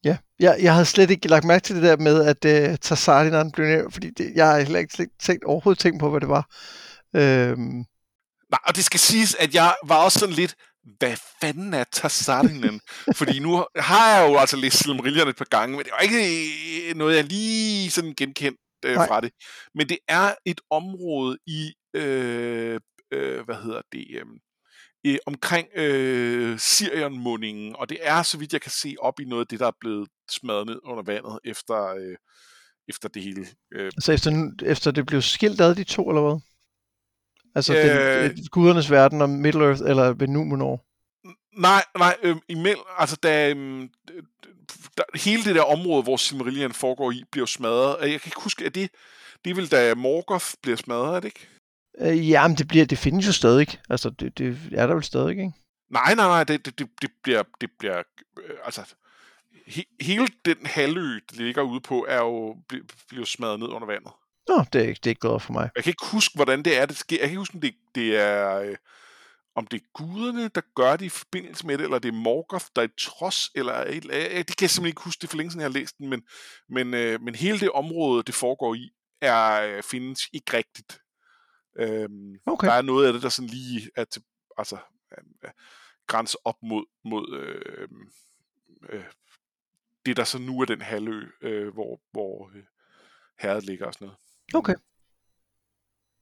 Ja, jeg, jeg havde slet ikke lagt mærke til det der med, at uh, Tasarinan blev nævnt, fordi det, jeg har slet ikke tænkt, overhovedet tænkt på, hvad det var. Øhm. Nej, og det skal siges, at jeg var også sådan lidt, hvad fanden er Tasarinan? Fordi nu har jeg jo altså læst Silmarillion et par gange, men det er ikke noget, jeg lige sådan genkendt øh, fra det. Men det er et område i, øh, øh, hvad hedder det, øh, øh, omkring øh, Sirion-mundingen, og det er, så vidt jeg kan se, op i noget af det, der er blevet smadret ned under vandet efter, øh, efter det hele. Øh. Så efter, efter det blev skilt ad de to, eller hvad? Altså øh, den, gudernes verden og Middle-earth eller Numenor? Nej, nej, øh, imellem, altså da, øh, da hele det der område, hvor Silmarillion foregår i, bliver smadret. Jeg kan ikke huske, at det, det er vel da Morgoth bliver smadret, er det ikke? Øh, ja, men det bliver, det findes jo stadig. Altså det, det er der vel stadig, ikke? Nej, nej, nej, det, det, det bliver, det bliver, øh, altså he, hele den halvø, det ligger ude på, er jo bliver, bliver smadret ned under vandet. Nå, det er ikke, det er ikke godt for mig. Jeg kan ikke huske, hvordan det er, det sker. Jeg kan ikke huske, om det, det er, øh, om det er guderne, der gør det i forbindelse med det, eller det er Morgoth, der er et trods, eller et, øh, det kan jeg simpelthen ikke huske, det er for længe siden, jeg har læst den, men, men, øh, men hele det område, det foregår i, er, øh, findes ikke rigtigt. Øhm, okay. Der er noget af det, der sådan lige er til, altså, øh, grænser op mod, mod øh, øh, det, der så nu er den halvø, øh, hvor, hvor øh, Herred ligger og sådan noget. Okay.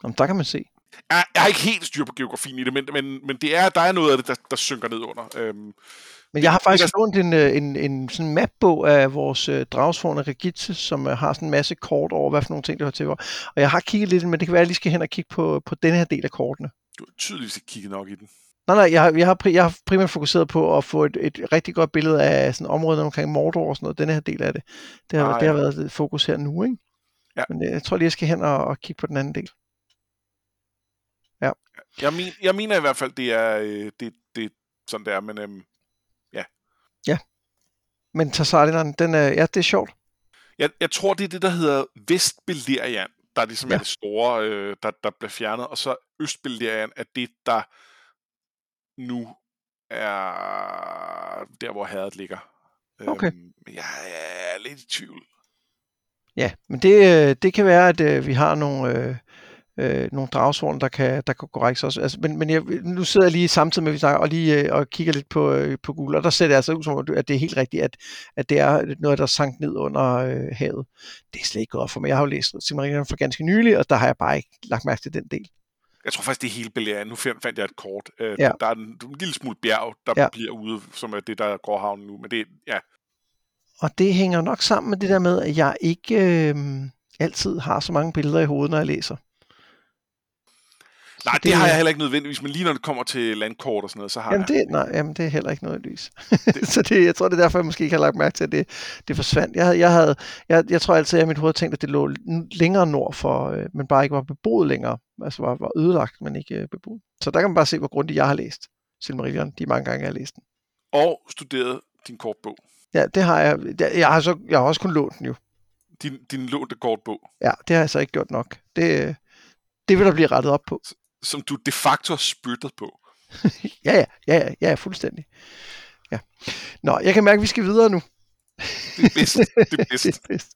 Jamen, der kan man se. Jeg, jeg har ikke helt styr på geografien i det, men, men, men det er, der er noget af det, der, der synker ned under. Øhm, men jeg det, har faktisk lånt en, en, en sådan mapbog af vores uh, dragsforne Regitze, som uh, har sådan en masse kort over, hvad for nogle ting, det hører til. Og jeg har kigget lidt, men det kan være, at jeg lige skal hen og kigge på, på denne her del af kortene. Du har tydeligvis ikke kigget nok i den. Nej, nej, jeg har, jeg har, pri- jeg har primært fokuseret på at få et, et rigtig godt billede af sådan området omkring Mordor og sådan noget, denne her del af det. Det har, det har været et fokus her nu, ikke? Ja. Men jeg tror lige, jeg skal hen og, og kigge på den anden del. Ja. Jeg, men, jeg mener i hvert fald, det er øh, det, det, sådan, det er, men øhm, ja. Ja. Men Tasarinan, den er, ja, det er sjovt. Jeg, jeg tror, det er det, der hedder Vestbeleriand, der ligesom ja. er det store, øh, der, der bliver fjernet, og så Østbeleriand er det, der nu er der, hvor Herred ligger. Okay. Øhm, jeg, jeg er lidt i tvivl. Ja, men det, det kan være, at øh, vi har nogle, øh, øh, nogle dragsvorn, der kan, der kan korrekse os. Altså, men men jeg, nu sidder jeg lige samtidig med, vi snakker, og lige øh, og kigger lidt på, øh, på Google, og der ser det altså ud som, at det er helt rigtigt, at, at det er noget, der er sank ned under øh, havet. Det er slet ikke godt for mig. Jeg har jo læst Silmarillion for ganske nylig, og der har jeg bare ikke lagt mærke til den del. Jeg tror faktisk, det er hele Beleriand. Nu fandt jeg et kort. Øh, ja. Der er en, en lille smule bjerg, der ja. bliver ude, som er det, der går havnen nu. Men det ja. Og det hænger nok sammen med det der med, at jeg ikke øh, altid har så mange billeder i hovedet, når jeg læser. Nej, det, det har jeg heller ikke nødvendigvis, men lige når det kommer til landkort og sådan noget, så har jamen jeg... Det, nej, jamen det er heller ikke nødvendigvis. Det. Så det, jeg tror, det er derfor, jeg måske ikke har lagt mærke til, at det, det forsvandt. Jeg, havde, jeg, havde, jeg, jeg tror altid, at jeg i mit hoved tænkte, at det lå længere nord for, øh, men bare ikke var beboet længere. Altså var, var ødelagt, men ikke øh, beboet. Så der kan man bare se, hvor grundigt jeg har læst Silmarillion, de mange gange, jeg har læst den. Og studeret din kortbog. Ja, det har jeg. Jeg har, så, jeg har også kun lånt den jo. Din, din lånte kortbog? Ja, det har jeg så ikke gjort nok. Det, det vil der blive rettet op på. Som du de facto har spyttet på? ja, ja, ja, ja, fuldstændig. Ja. Nå, jeg kan mærke, at vi skal videre nu. Det er bedst. Det er bedst. det er bedst.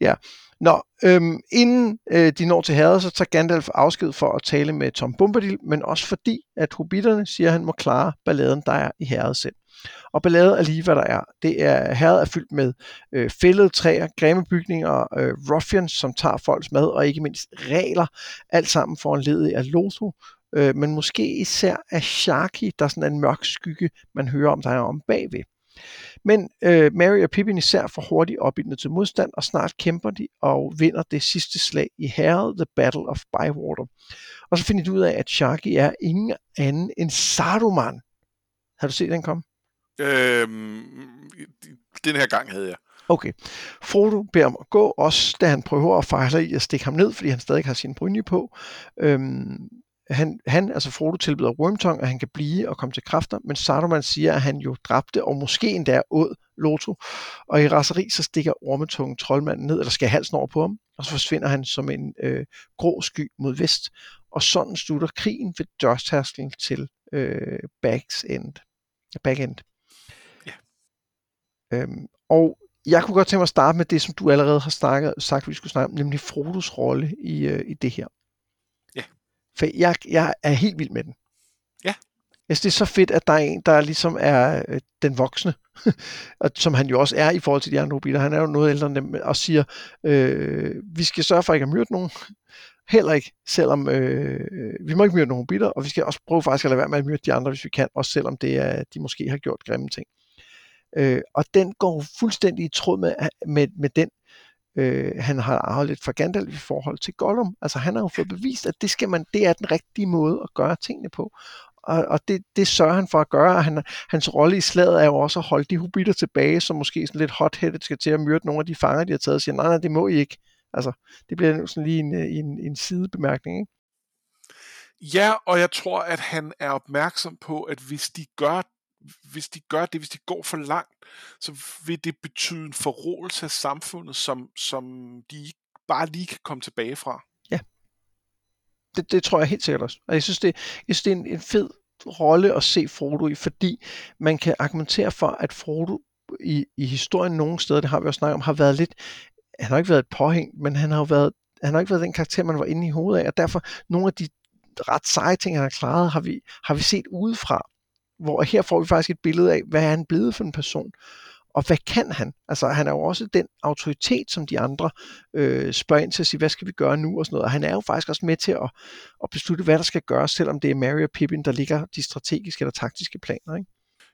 Ja. Nå, øhm, inden øh, de når til Herred, så tager Gandalf afsked for at tale med Tom Bombadil, men også fordi, at hobbiterne siger, at han må klare balladen, der er i Herred selv. Og ballade er lige, hvad der er. Det er, Herred er fyldt med øh, fældede træer, grimme bygninger, øh, ruffians, som tager folks mad, og ikke mindst regler, alt sammen foranledet af Lotho, øh, men måske især af Sharki, der sådan er en mørk skygge, man hører om, der er om bagved. Men øh, Mary og Pippin især får hurtigt opildnet til modstand, og snart kæmper de og vinder det sidste slag i Herred, The Battle of Bywater. Og så finder de ud af, at Sharki er ingen anden end Saruman. Har du set den komme? Øhm, den her gang havde jeg. Okay. Frodo beder om at gå, også da han prøver at fejler i at stikke ham ned, fordi han stadig har sin brynje på. Øhm, han, han, altså Frodo tilbyder Wormtongue, at han kan blive og komme til kræfter, men Saruman siger, at han jo dræbte, og måske endda åd Lotho. Og i raseri, så stikker Wormtongue troldmanden ned, eller skal halsen over på ham, og så forsvinder han som en øh, grå sky mod vest. Og sådan slutter krigen ved dørtærsklen til øh, Bags End. Back End. Øhm, og jeg kunne godt tænke mig at starte med det, som du allerede har snakket, sagt, vi skulle snakke om, nemlig Frodos rolle i, øh, i det her. Ja. For jeg, jeg er helt vild med den. Ja. Jeg synes, det er så fedt, at der er en, der ligesom er øh, den voksne, og som han jo også er i forhold til de andre hobbiter. Han er jo noget ældre end dem, og siger, øh, vi skal sørge for ikke at myrde nogen. Heller ikke, selvom øh, vi må ikke myrde nogen hobbiter, og vi skal også prøve faktisk at lade være med at myrde de andre, hvis vi kan, også selvom det er, de måske har gjort grimme ting. Øh, og den går fuldstændig i tråd med, med, med den, øh, han har arvet lidt fra Gandalf i forhold til Gollum. Altså han har jo fået bevist, at det, skal man, det er den rigtige måde at gøre tingene på. Og, og det, det sørger han for at gøre, og han, hans rolle i slaget er jo også at holde de hobbiter tilbage, som måske sådan lidt hot-headed skal til at myrde nogle af de fanger, de har taget, og siger, nej, nej, det må I ikke. Altså, det bliver jo sådan lige en, en, en sidebemærkning, ikke? Ja, og jeg tror, at han er opmærksom på, at hvis de gør hvis de gør det, hvis de går for langt, så vil det betyde en forråelse af samfundet, som, som de bare lige kan komme tilbage fra. Ja. Det, det tror jeg helt sikkert også. Og jeg synes, det, jeg synes, det er en, en fed rolle at se Frodo i, fordi man kan argumentere for, at Frodo i, i historien nogle steder, det har vi også snakket om, har været lidt, han har ikke været et påhæng, men han har jo været, han har ikke været den karakter, man var inde i hovedet af, og derfor nogle af de ret seje ting, han har klaret, har vi, har vi set udefra. Hvor her får vi faktisk et billede af, hvad er han blevet for en person, og hvad kan han? Altså, han er jo også den autoritet, som de andre øh, spørger ind til at sige, hvad skal vi gøre nu, og sådan noget. Og han er jo faktisk også med til at, at beslutte, hvad der skal gøres, selvom det er Mary og Pippin, der ligger de strategiske eller taktiske planer, ikke?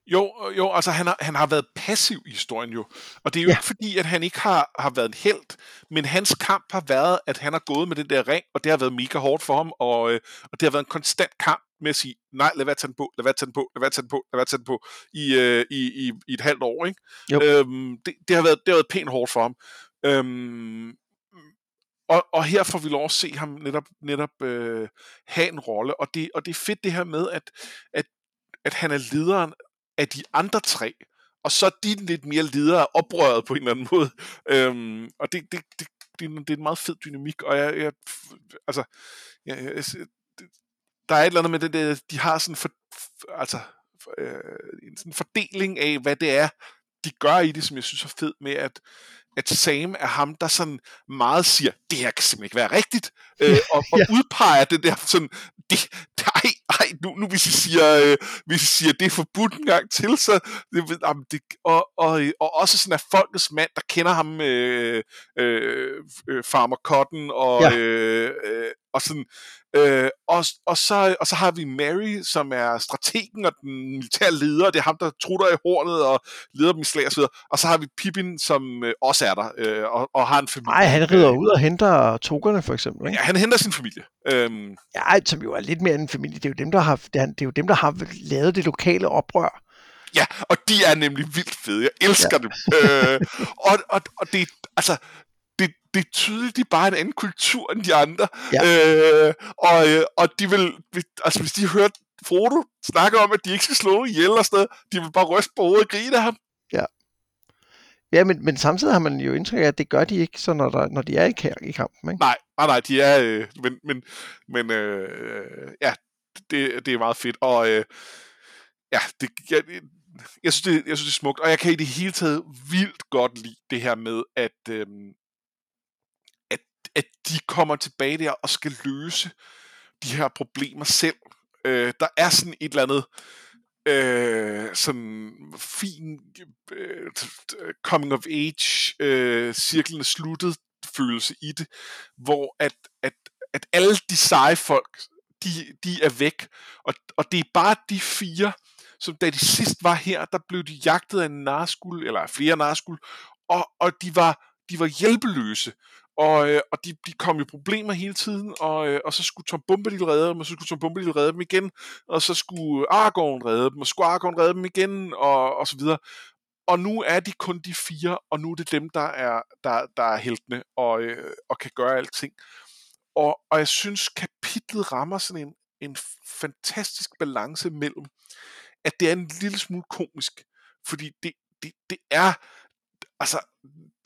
Jo, jo, altså han har, han har været passiv i historien jo, og det er jo ja. ikke fordi, at han ikke har, har været en helt, men hans kamp har været, at han har gået med den der ring, og det har været mega hårdt for ham, og, øh, og det har været en konstant kamp med at sige, nej, lad være at tage den på, lad være at tage den på, lad være at tage den på, lad være at tage den på, i, øh, i, i, i et halvt år, ikke? Øhm, det, det, har været, det har været pænt hårdt for ham. Øhm, og, og her får vi lov at se ham netop, netop øh, have en rolle, og det, og det er fedt det her med, at, at, at han er lederen af de andre tre, og så er de lidt mere ledere oprøret på en eller anden måde. Øhm, og det, det, det, det, det er en meget fed dynamik, og jeg, jeg altså, jeg, jeg, der er et eller andet med det, der, de har sådan for, altså, for, øh, en sådan fordeling af, hvad det er, de gør i det, som jeg synes er fed med, at, at Sam er ham, der sådan meget siger, det her kan simpelthen ikke være rigtigt, øh, og, og ja. udpeger det der sådan, det, nej, nej, nu, nu hvis I siger, øh, hvis I siger, det er forbudt en gang til, så, det, jamen, det, og, og, og også sådan er folkets mand, der kender ham, øh, øh, Farmer Cotton, og, ja. øh, øh, og sådan, øh, og, og, så, og så har vi Mary, som er strategen og den militære leder, og det er ham, der trutter i hornet og leder dem i slag og så videre, og så har vi Pippin, som øh, også er der, øh, og, og har en familie. Nej, han rider ud og henter togerne, for eksempel. Ikke? Ja, han henter sin familie. Øhm. Ja, som jo er lidt mere end en familie. Det er jo dem, der har, det er, det er jo dem, der har lavet det lokale oprør. Ja, og de er nemlig vildt fede. Jeg elsker ja. dem. Øh, og, og, og det altså... Det, det er tydeligt, de er bare en anden kultur end de andre. Ja. Øh, og, og de vil, altså hvis de hørte Frodo snakke om, at de ikke skal slå ihjel og sådan noget, de vil bare ryste på hovedet og grine af ham. Ja, ja men, men samtidig har man jo indtryk af, at det gør de ikke, så når, der, når de er i, k- i kampen. Ikke? Nej, nej, nej, de er, øh, men, men, men øh, ja, det, det er meget fedt. Og øh, ja, det ja, jeg, synes, det, jeg synes, det er smukt. Og jeg kan i det hele taget vildt godt lide det her med, at øh, at de kommer tilbage der og skal løse de her problemer selv. Øh, der er sådan et eller andet øh, sådan fin øh, coming of age øh, cirklen er sluttet følelse i det, hvor at, at, at alle de seje folk, de, de er væk, og, og det er bare de fire, som da de sidst var her, der blev de jagtet af en narskuld, eller flere narskuld, og, og de var, de var hjælpeløse. Og, og de, de kom i problemer hele tiden, og, og så skulle Tom Bombadil redde dem, og så skulle Tom Bombadil redde dem igen, og så skulle Aragorn redde dem, og så skulle Aragorn redde dem igen, og, og så videre. Og nu er de kun de fire, og nu er det dem, der er, der, der er heltene, og, og kan gøre alting. Og, og jeg synes, kapitlet rammer sådan en, en fantastisk balance mellem, at det er en lille smule komisk, fordi det, det, det er, altså...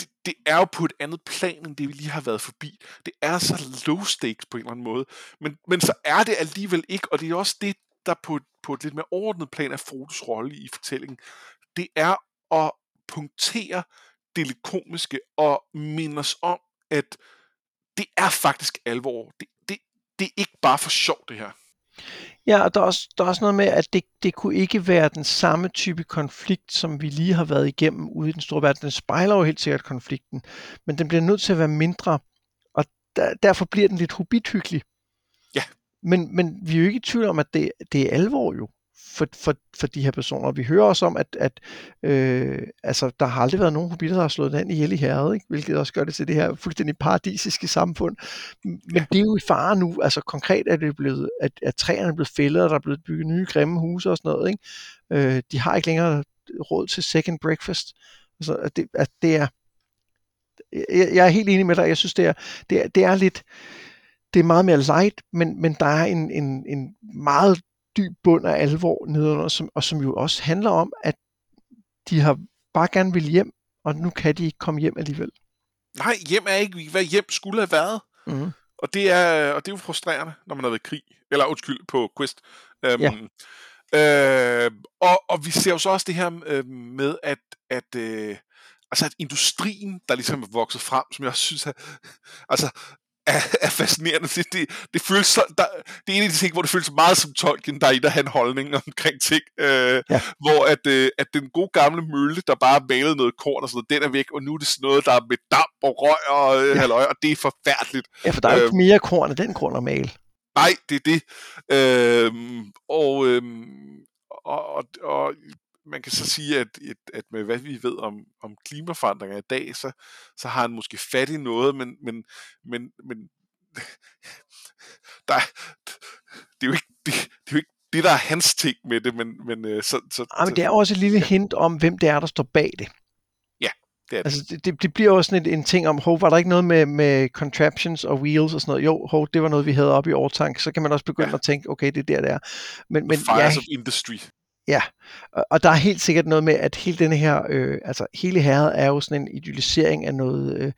Det, det er jo på et andet plan, end det vi lige har været forbi. Det er så low stakes på en eller anden måde. Men, men så er det alligevel ikke, og det er også det, der på, på et lidt mere overordnet plan er Frodos rolle i fortællingen. Det er at punktere det lidt komiske og minde os om, at det er faktisk alvor. Det, det, det er ikke bare for sjov, det her. Ja, og der er også, der er også noget med, at det, det kunne ikke være den samme type konflikt, som vi lige har været igennem ude i den store verden. Den spejler jo helt sikkert konflikten, men den bliver nødt til at være mindre, og der, derfor bliver den lidt hobbithyggelig. Ja. Men, men vi er jo ikke i tvivl om, at det, det er alvor jo for, for, for de her personer. Vi hører også om, at, at øh, altså, der har aldrig været nogen hobbiter, der har slået den ihjel i Herred, ikke? Hvilket også gør det til det her fuldstændig paradisiske samfund. Men ja. Det er jo i fare nu. Altså konkret er det blevet, at, at træerne er blevet fældet, og der er blevet bygget nye grimme huse og sådan noget. Ikke? Øh, de har ikke længere råd til second breakfast. Altså, at det, at det er, jeg, jeg er helt enig med dig. Jeg synes, det er, det er, det er lidt... Det er meget mere light, men, men der er en, en, en meget dyb bund af alvor nedenunder, som, og som jo også handler om, at de har bare gerne vil hjem, og nu kan de ikke komme hjem alligevel. Nej, hjem er ikke, hvad hjem skulle have været. Mm-hmm. Og, det er, og det er jo frustrerende, når man har været i krig. Eller undskyld, på quest. Øhm, ja. øh, og, og vi ser jo så også det her øh, med, at... at øh, altså, at industrien, der ligesom er vokset frem, som jeg også synes er... altså... er fascinerende. Det, det, det føles så, der, det er en af de ting, hvor det føles meget som Tolkien, der er i der han holdning omkring ting, øh, ja. Hvor at, øh, at den gode gamle mølle, der bare malede noget korn og sådan noget, den er væk, og nu er det sådan noget, der er med damp og røg og øh, ja. Halløj, og det er forfærdeligt. Ja, for der er jo øh, ikke mere korn af den korn at male. Nej, det er det. Øh, og, øh, og, og, og man kan så sige, at, at med hvad vi ved om, om klimaforandringer i dag, så, så har han måske fat i noget, men, men, men, men der, det, er jo ikke, det, det er jo ikke det, der er hans ting med det. Men, men, så, så, ja, men det er jo også et lille ja. hint om, hvem det er, der står bag det. Ja, det er det. Altså, det, det bliver også sådan en, en ting om, hov, var der ikke noget med, med contraptions og wheels og sådan noget? Jo, hov, det var noget, vi havde oppe i Orthanc. Så kan man også begynde ja. At tænke, okay, det er der, det er. Men, men, Fires ja, of Industry. Ja, og der er helt sikkert noget med, at hele denne her, øh, altså hele Herred er jo sådan en idyllisering af noget øh,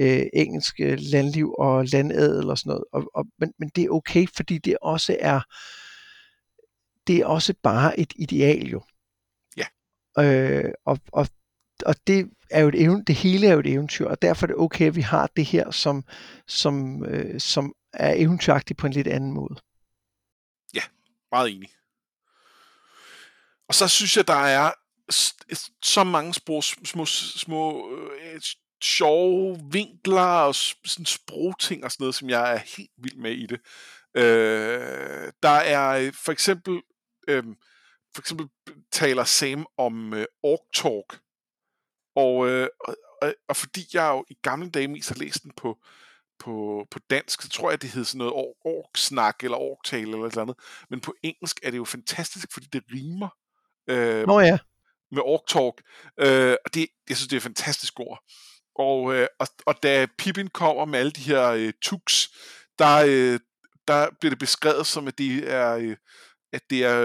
øh, engelsk landliv og landadel og sådan noget, og, og, men, men det er okay, fordi det også er, det er også bare et ideal jo. Ja. Øh, og, og, og det er jo et eventyr, det hele er jo et eventyr, og derfor er det okay, at vi har det her, som, som, øh, som er eventyragtigt på en lidt anden måde. Ja, meget enig. Og så synes jeg, der er så mange små, små, små øh, sjove vinkler og sådan sprogting og sådan noget, som jeg er helt vild med i det. Øh, der er for eksempel, øh, for eksempel taler Sam om øh, ork-talk. Og, øh, og, og fordi jeg jo i gamle dage mest har læst den på, på, på dansk, så tror jeg, det hed sådan noget ork-snak eller ork-tale eller et eller andet. Men på engelsk er det jo fantastisk, fordi det rimer. Øh, Nå ja. Med ork-talk. Øh, og det, jeg synes, det er et fantastisk ord. Og, øh, og, og da Pippin kommer med alle de her øh, tuks, der, øh, der bliver det beskrevet som, at det er, øh, at det er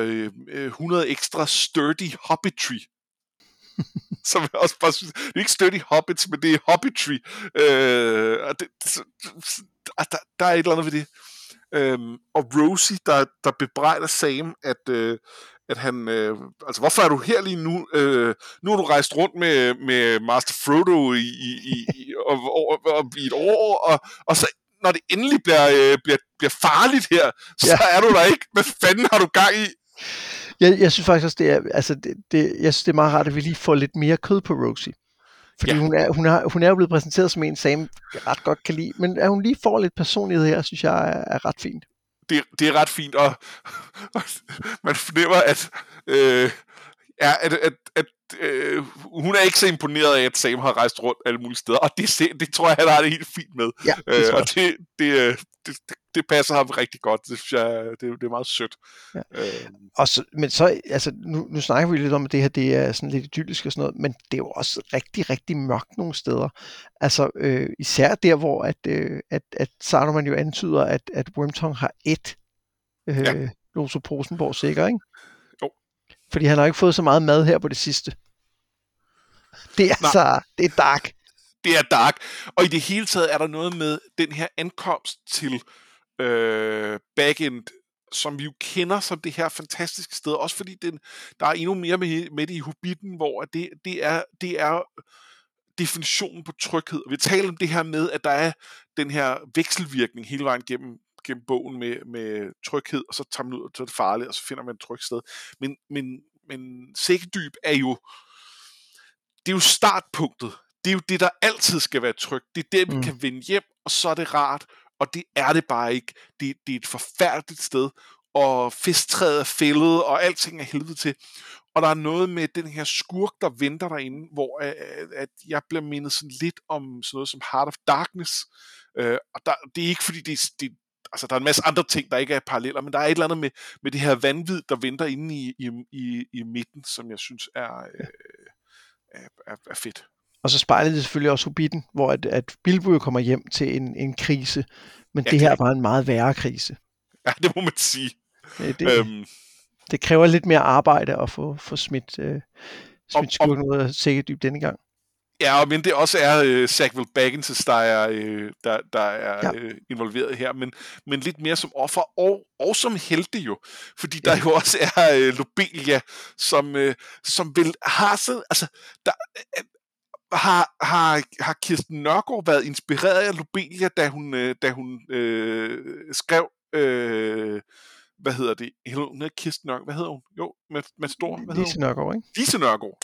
øh, hundrede ekstra sturdy hobbitry. Som jeg også bare synes, det er ikke støtte i hobbits, men det er hobbitry. Øh, og det, så, der, der er et eller andet ved det. Øhm, og Rosie, der, der bebrejder Sam, at, øh, at han... Øh, altså, hvorfor er du her lige nu? Øh, nu har du rejst rundt med, med Master Frodo i, i, i, og, og, og, i et år, og, og så... Når det endelig bliver, øh, bliver, bliver farligt her, så ja. Er du der ikke. Hvad fanden har du gang i? Jeg, jeg synes faktisk også, det er, altså det, det, jeg synes, det er meget rart, at vi lige får lidt mere kød på Rosie. Fordi ja. hun, er, hun, har, hun er jo blevet præsenteret som en, Sam ret godt kan lide. Men at hun lige får lidt personlighed her, synes jeg er, er ret fint. Det, det er ret fint, og, og man fornemmer, at, øh, ja, at, at, at øh, hun er ikke så imponeret af, at Sam har rejst rundt alle mulige steder. Og det, det tror jeg, han har det helt fint med. Ja, det øh, og det, det, det, det Det passer ham rigtig godt. Det synes jeg, det, det er meget sødt. Ja. Øh. Og så, men så, altså, nu, nu snakker vi lidt om, at det her det er sådan lidt idyllisk og sådan noget, men det er jo også rigtig, rigtig mørkt nogle steder. Altså, øh, især der, hvor at, øh, at, at Saruman jo antyder, at, at Wormtongue har et øh, ja. Loso Posenborg sikker, ikke? Jo. Fordi han har ikke fået så meget mad her på det sidste. Det er Nej. så, det er dark. Det er dark. Og i det hele taget er der noget med den her ankomst til backend, som vi jo kender som det her fantastiske sted, også fordi den, der er endnu mere med, med det i Hobbiten, hvor det, det, er, det er definitionen på tryghed. Vi taler om det her med, at der er den her vekselvirkning hele vejen gennem, gennem bogen med, med tryghed, og så tager man ud, og så er det farligt, og så finder man et trygt sted. Men, men, men sækkedyb er jo, det er jo startpunktet. Det er jo det, der altid skal være trygt. Det er der, vi mm. kan vende hjem, og så er det rart, og det er det bare ikke. Det, det er et forfærdeligt sted, og festtræet er fældet, og alting er helvede til. Og der er noget med den her skurk, der venter derinde, hvor at jeg bliver mindet sådan lidt om sådan noget som Heart of Darkness. Øh, og der, det er ikke fordi, det, det, altså der er en masse andre ting, der ikke er paralleller, men der er et eller andet med, med det her vanvid, der venter inde i, i, i, i midten, som jeg synes er, øh, er, er, er fedt. Og så spejler det selvfølgelig også Hobbiten, hvor at, at Bilbo kommer hjem til en, en krise, men ja, det her var en meget værre krise. Ja, det må man sige. Ja, det, øhm. det kræver lidt mere arbejde at få, få smidt, øh, smidt skurken ud af sækkedyb denne gang. Ja, men det også er øh, Sackville Bagginses, der er, øh, der, der er ja. øh, involveret her, men, men lidt mere som offer, og, og som helte jo, fordi ja. der jo også er øh, Lobelia, som, øh, som vil har sådan, altså, der, øh, har, har, har Lise Nørgaard været inspireret af Lobelia, da hun, øh, da hun øh, skrev øh, hvad hedder det? Hun hedder Lise Nørgaard. Hvad hedder hun? Jo, med, med stor. Hvad Lise Nørgaard, ikke? Lise Nørgaard.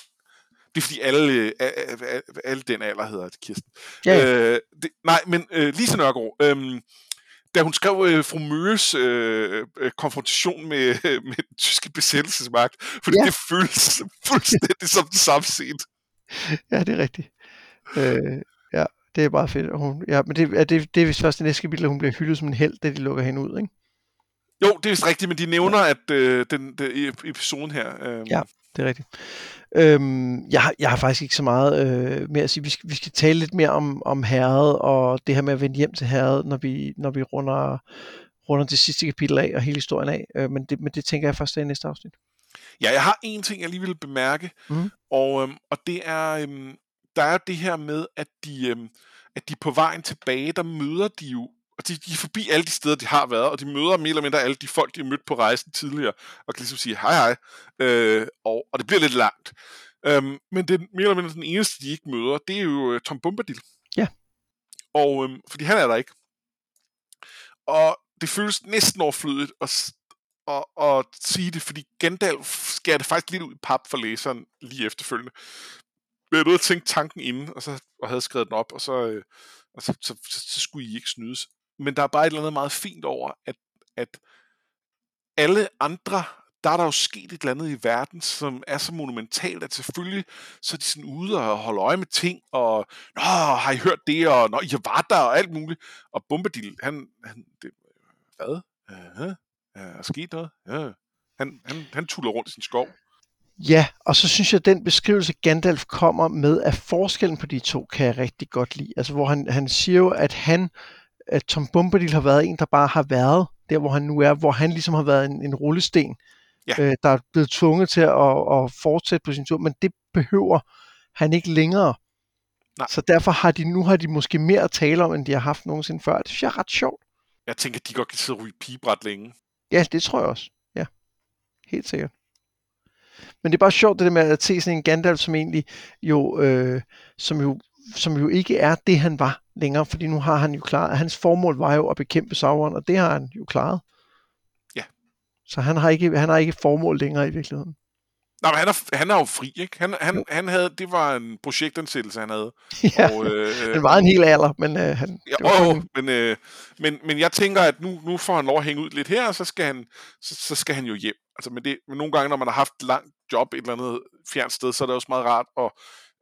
Det er fordi alle, alle, alle den alder hedder Lise. Ja, ja. Øh, det, nej, men øh, Lise Nørgaard. Øh, da hun skrev øh, fru Møres øh, øh, konfrontation med, øh, med den tyske besættelsesmagt, fordi ja. det føles fuldstændig som det samme set. Ja, det er rigtigt. Øh, ja, det er bare fedt. Hun, ja, men det er, det, det er vist først i næste kapitel, hun bliver hyldet som en helt, da de lukker hende ud, ikke? Jo, det er vist rigtigt, men de nævner, ja. at øh, den, den episoden her... Øh... Ja, det er rigtigt. Øhm, jeg, jeg har faktisk ikke så meget øh, mere at sige. Vi skal, vi skal tale lidt mere om, om Herred, og det her med at vende hjem til Herred, når vi, når vi runder, runder det sidste kapitel af, og hele historien af. Øh, men, det, men det tænker jeg først i næste afsnit. Ja, jeg har en ting, jeg lige vil bemærke, mm. og, øhm, og det er, øhm, der er det her med, at de, øhm, at de på vejen tilbage, der møder de jo, og de, de er forbi alle de steder, de har været, og de møder mere eller mindre alle de folk, de har mødt på rejsen tidligere, og kan ligesom sige hej hej, øh, og, og det bliver lidt langt. Øhm, men det er mere eller mindre den eneste, de ikke møder, det er jo øh, Tom Bombadil. Ja. Og, øhm, fordi han er der ikke. Og det føles næsten overflødigt, og Og, og sige det, fordi Gandalf skærer det faktisk lidt ud i pap for læseren lige efterfølgende. Jeg havde tænkt tanken inden, og så og havde skrevet den op, og, så, øh, og så, så, så, så skulle I ikke snydes. Men der er bare et eller andet meget fint over, at, at alle andre, der er der jo sket et eller andet i verden, som er så monumentalt, at selvfølgelig så er de sådan ude og holde øje med ting, og nå, har I hørt det, og nå, I var der, og alt muligt. Og Bombadil, han, han det, hvad? Uh-huh. Er sket noget? Ja. Han, han, han tuller rundt i sin skov. Ja, og så synes jeg, at den beskrivelse, Gandalf kommer med, af forskellen på de to, kan jeg rigtig godt lide. Altså, hvor han, han siger jo, at han, at Tom Bombadil har været en, der bare har været der, hvor han nu er, hvor han ligesom har været en, en rullesten, ja. øh, der er blevet tvunget til at, at fortsætte på sin tur, men det behøver han ikke længere. Nej. Så derfor har de, nu har de måske mere at tale om, end de har haft nogensinde før. Det synes jeg er ret sjovt. Jeg tænker, at de godt kan sidde og ryge pigebræt længe. Ja, det tror jeg også. Ja, helt sikkert. Men det er bare sjovt det der med at se sådan en Gandalf, som egentlig jo, øh, som jo, som jo ikke er det, han var længere, fordi nu har han jo klaret. Hans formål var jo at bekæmpe Sauron, og det har han jo klaret. Ja. Så han har ikke, han har ikke formål længere i virkeligheden. Nej, men han er, han er jo fri, ikke? Han, han, han havde, det var en projektansættelse, han havde. Ja, og, øh, han var en hel alder, men... Øh, han, ja, åh, han... Men, øh, men, men jeg tænker, at nu, nu får han lov at hænge ud lidt her, og så skal han, så, så skal han jo hjem. Altså, men, det, men nogle gange, når man har haft langt job et eller andet fjernt sted, så er det også meget rart at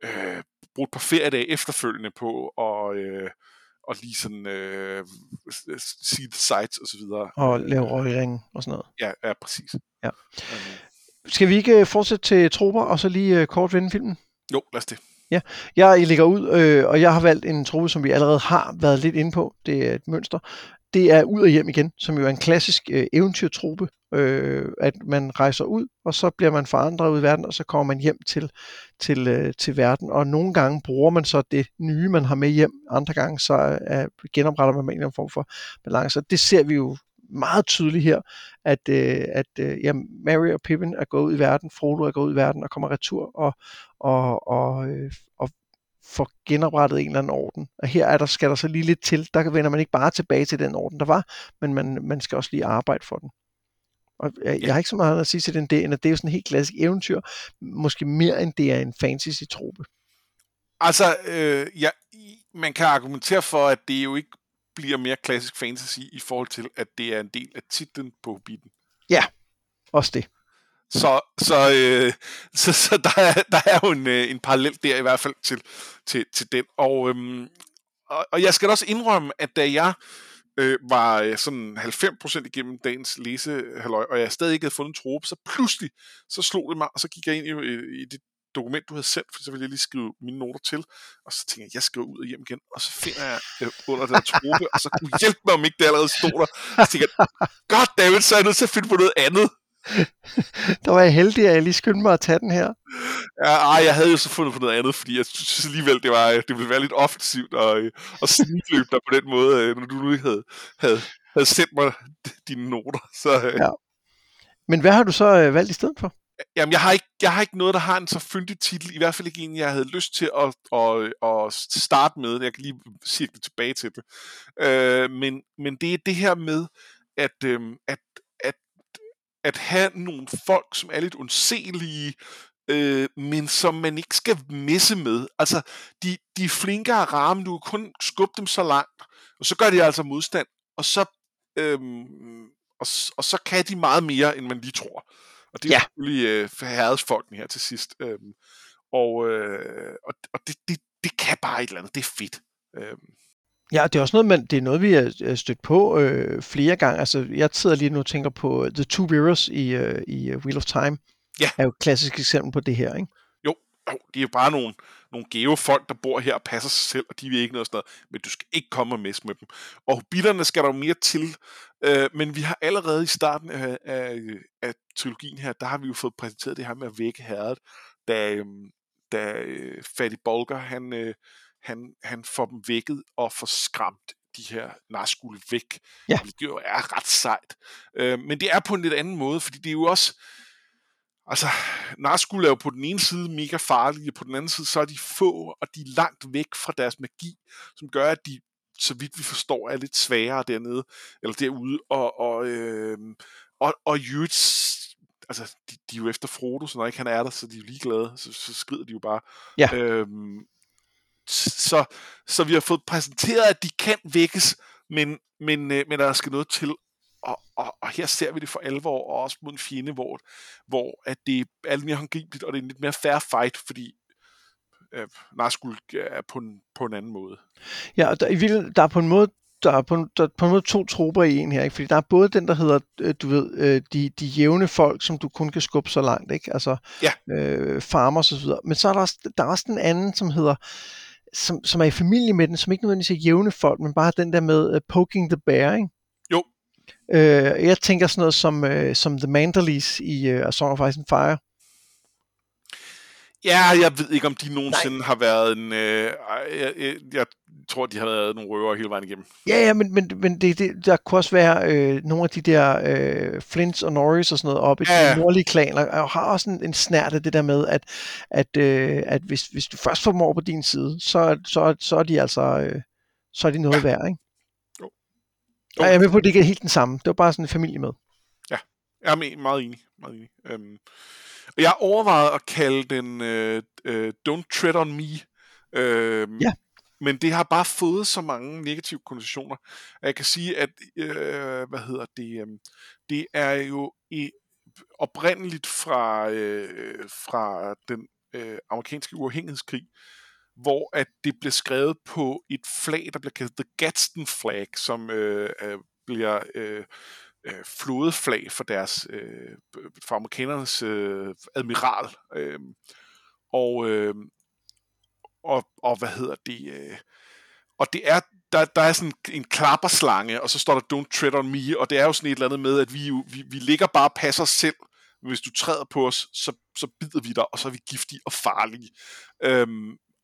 øh, bruge et par feriedage efterfølgende på, og, øh, og lige sådan øh, see the sights, og så videre. Og lave røgringen og sådan noget. Ja, ja præcis. Ja. Um, Skal vi ikke fortsætte til troper, og så lige kort vende filmen? Jo, lad os det. Ja, jeg ligger ud, øh, og jeg har valgt en trope, som vi allerede har været lidt inde på. Det er et mønster. Det er ud og hjem igen, som jo er en klassisk øh, eventyrtrope, øh, at man rejser ud, og så bliver man forandret ud i verden, og så kommer man hjem til, til, øh, til verden. Og nogle gange bruger man så det nye, man har med hjem. Andre gange så øh, genopretter man en eller anden form for balance. Det ser vi jo meget tydeligt her, at, øh, at øh, ja, Mary og Pippin er gået ud i verden, Frodo er gået ud i verden og kommer retur, og, og, og, øh, og får genoprettet en eller anden orden. Og her er der, skal der så lige lidt til. Der vender man ikke bare tilbage til den orden, der var, men man, man skal også lige arbejde for den. Og jeg, jeg har ikke så meget at sige til den, end at det er jo sådan en helt klassisk eventyr. Måske mere end det er en fantasy-trope. Altså, øh, ja, man kan argumentere for, at det jo ikke bliver mere klassisk fantasy i forhold til, at det er en del af titlen på Hobbiten. Ja, også det. Så, så, øh, så, så der, er, der er jo en, en parallel der i hvert fald til, til, til den. Og, øhm, og, og jeg skal også indrømme, at da jeg øh, var sådan halvfems procent igennem dagens læsehalløj, og jeg stadig ikke havde fundet en trope, så pludselig så slog det mig, og så gik jeg ind i, i det dokument, du havde sendt, for så ville jeg lige skrive mine noter til, og så tænkte jeg, jeg skriver ud og hjem igen, og så finder jeg øh, under den trope, og så kunne hjælpe mig, om ikke det allerede stod der. Så tænkte jeg, god damn it, så er jeg nødt til at finde på noget andet. Der var jeg heldig, at jeg lige skyndte mig at tage den her. Ja, ej, jeg havde jo så fundet på noget andet, fordi jeg synes alligevel, det, var, det ville være lidt offensivt og, og snigløbe dig på den måde, når du nu ikke havde, havde, havde sendt mig dine noter. Så, ja. Men hvad har du så valgt i stedet for? Jamen, jeg har ikke, jeg har ikke noget, der har en så fyndig titel, i hvert fald ikke en, jeg havde lyst til at, at, at starte med. Jeg kan lige cirkle tilbage til det. Øh, men, men det er det her med, at, at, at, at have nogle folk, som er lidt undselige, øh, men som man ikke skal messe med. Altså, de, de er flinkere at ramme, du kan kun skubbe dem så langt, og så gør de altså modstand, og så, øh, og, og så kan de meget mere, end man lige tror. Og det er jo selvfølgelig øh, herredsfolkene her til sidst. Øhm, og øh, og det, det, det kan bare et eller andet. Det er fedt. Øhm. Ja, det er også noget, men det er noget, vi har stødt på øh, flere gange. Altså, jeg sidder lige nu og tænker på The Two Rivers i, øh, i Wheel of Time. Ja. Er jo et klassisk eksempel på det her, ikke? Jo, jo det er jo bare nogle, nogle gave folk, der bor her og passer sig selv, og de vil ikke noget sådan noget. Men du skal ikke komme og messe med dem. Og hobbiterne skal der jo mere til. Øh, men vi har allerede i starten af, af, af trilogien her, der har vi jo fået præsenteret det her med at vække Herred, da, da Fatty Bolger, han, han, han får dem vækket og får skræmt de her narskuld væk. Ja. Det jo er ret sejt. Øh, men det er på en lidt anden måde, fordi det er jo også... Altså, narskuld er jo på den ene side mega farlige, og på den anden side, så er de få, og de er langt væk fra deres magi, som gør, at de, så vidt vi forstår, er lidt sværere dernede, eller derude, og og øh, og, og Jutes, altså, de, de er jo efter Frodo, så når ikke han er der, så de er jo ligeglade, så, så skrider de jo bare. Ja. Øhm, så, så vi har fået præsenteret, at de kan vækkes, men, men, øh, men der skal noget til. Og, og, og her ser vi det for alvor, og også mod en fjende, hvor, hvor at det er lidt mere håndgribeligt, og det er en lidt mere fair fight, fordi øh, narskuld er på en, på en anden måde. Ja, og der, i virkeligheden, der er på en måde, der er på en, der er på en måde to troper i en her, ikke? Fordi der er både den, der hedder, du ved, de, de jævne folk, som du kun kan skubbe så langt, ikke? Altså, ja. øh, farmers og så videre. Men så er der også, der er også den anden, som hedder... Som, som er i familie med den, som ikke nødvendigvis er jævne folk, men bare den der med uh, poking the bear, ikke? Jo. Øh, jeg tænker sådan noget som, øh, som The Manderleys i øh, A Song of Ice and Fire. Ja, jeg ved ikke, om de nogensinde Nej. Har været en... Øh, jeg, jeg, jeg tror, de har været nogle røvere hele vejen igennem. Ja, ja men, men, men det, det, der kunne også være øh, nogle af de der øh, Flints og Norris og sådan noget oppe i ja, ja. De nordlige klaner, og har også en, en snært af det der med, at, at, øh, at hvis, hvis du først får dem over på din side, så, så, så er de altså øh, så er de noget ja. Værd, ikke? Jo. Jo. Ja, jeg er med på, det ikke er helt den samme. Det var bare sådan en familie med. Ja, jeg er meget enig. Meget enig. Øhm. Jeg overvejede at kalde den øh, øh, Don't Tread on Me, øh, yeah. men det har bare fået så mange negative konnotationer. Jeg kan sige, at øh, hvad hedder det? Øh, det er jo i, oprindeligt fra øh, fra den øh, amerikanske uafhængighedskrig, hvor at det blev skrevet på et flag, der blev kaldt The Gadsden Flag, som øh, øh, bliver øh, flådeflag for deres øh, for amerikanernes øh, admiral øh, og, øh, og og hvad hedder det øh, og det er der der er sådan en klapperslange og så står der don't tread on me og det er jo sådan et eller andet med at vi vi, vi ligger bare og passer os selv hvis du træder på os så så bider vi dig og så er vi giftige og farlige øh,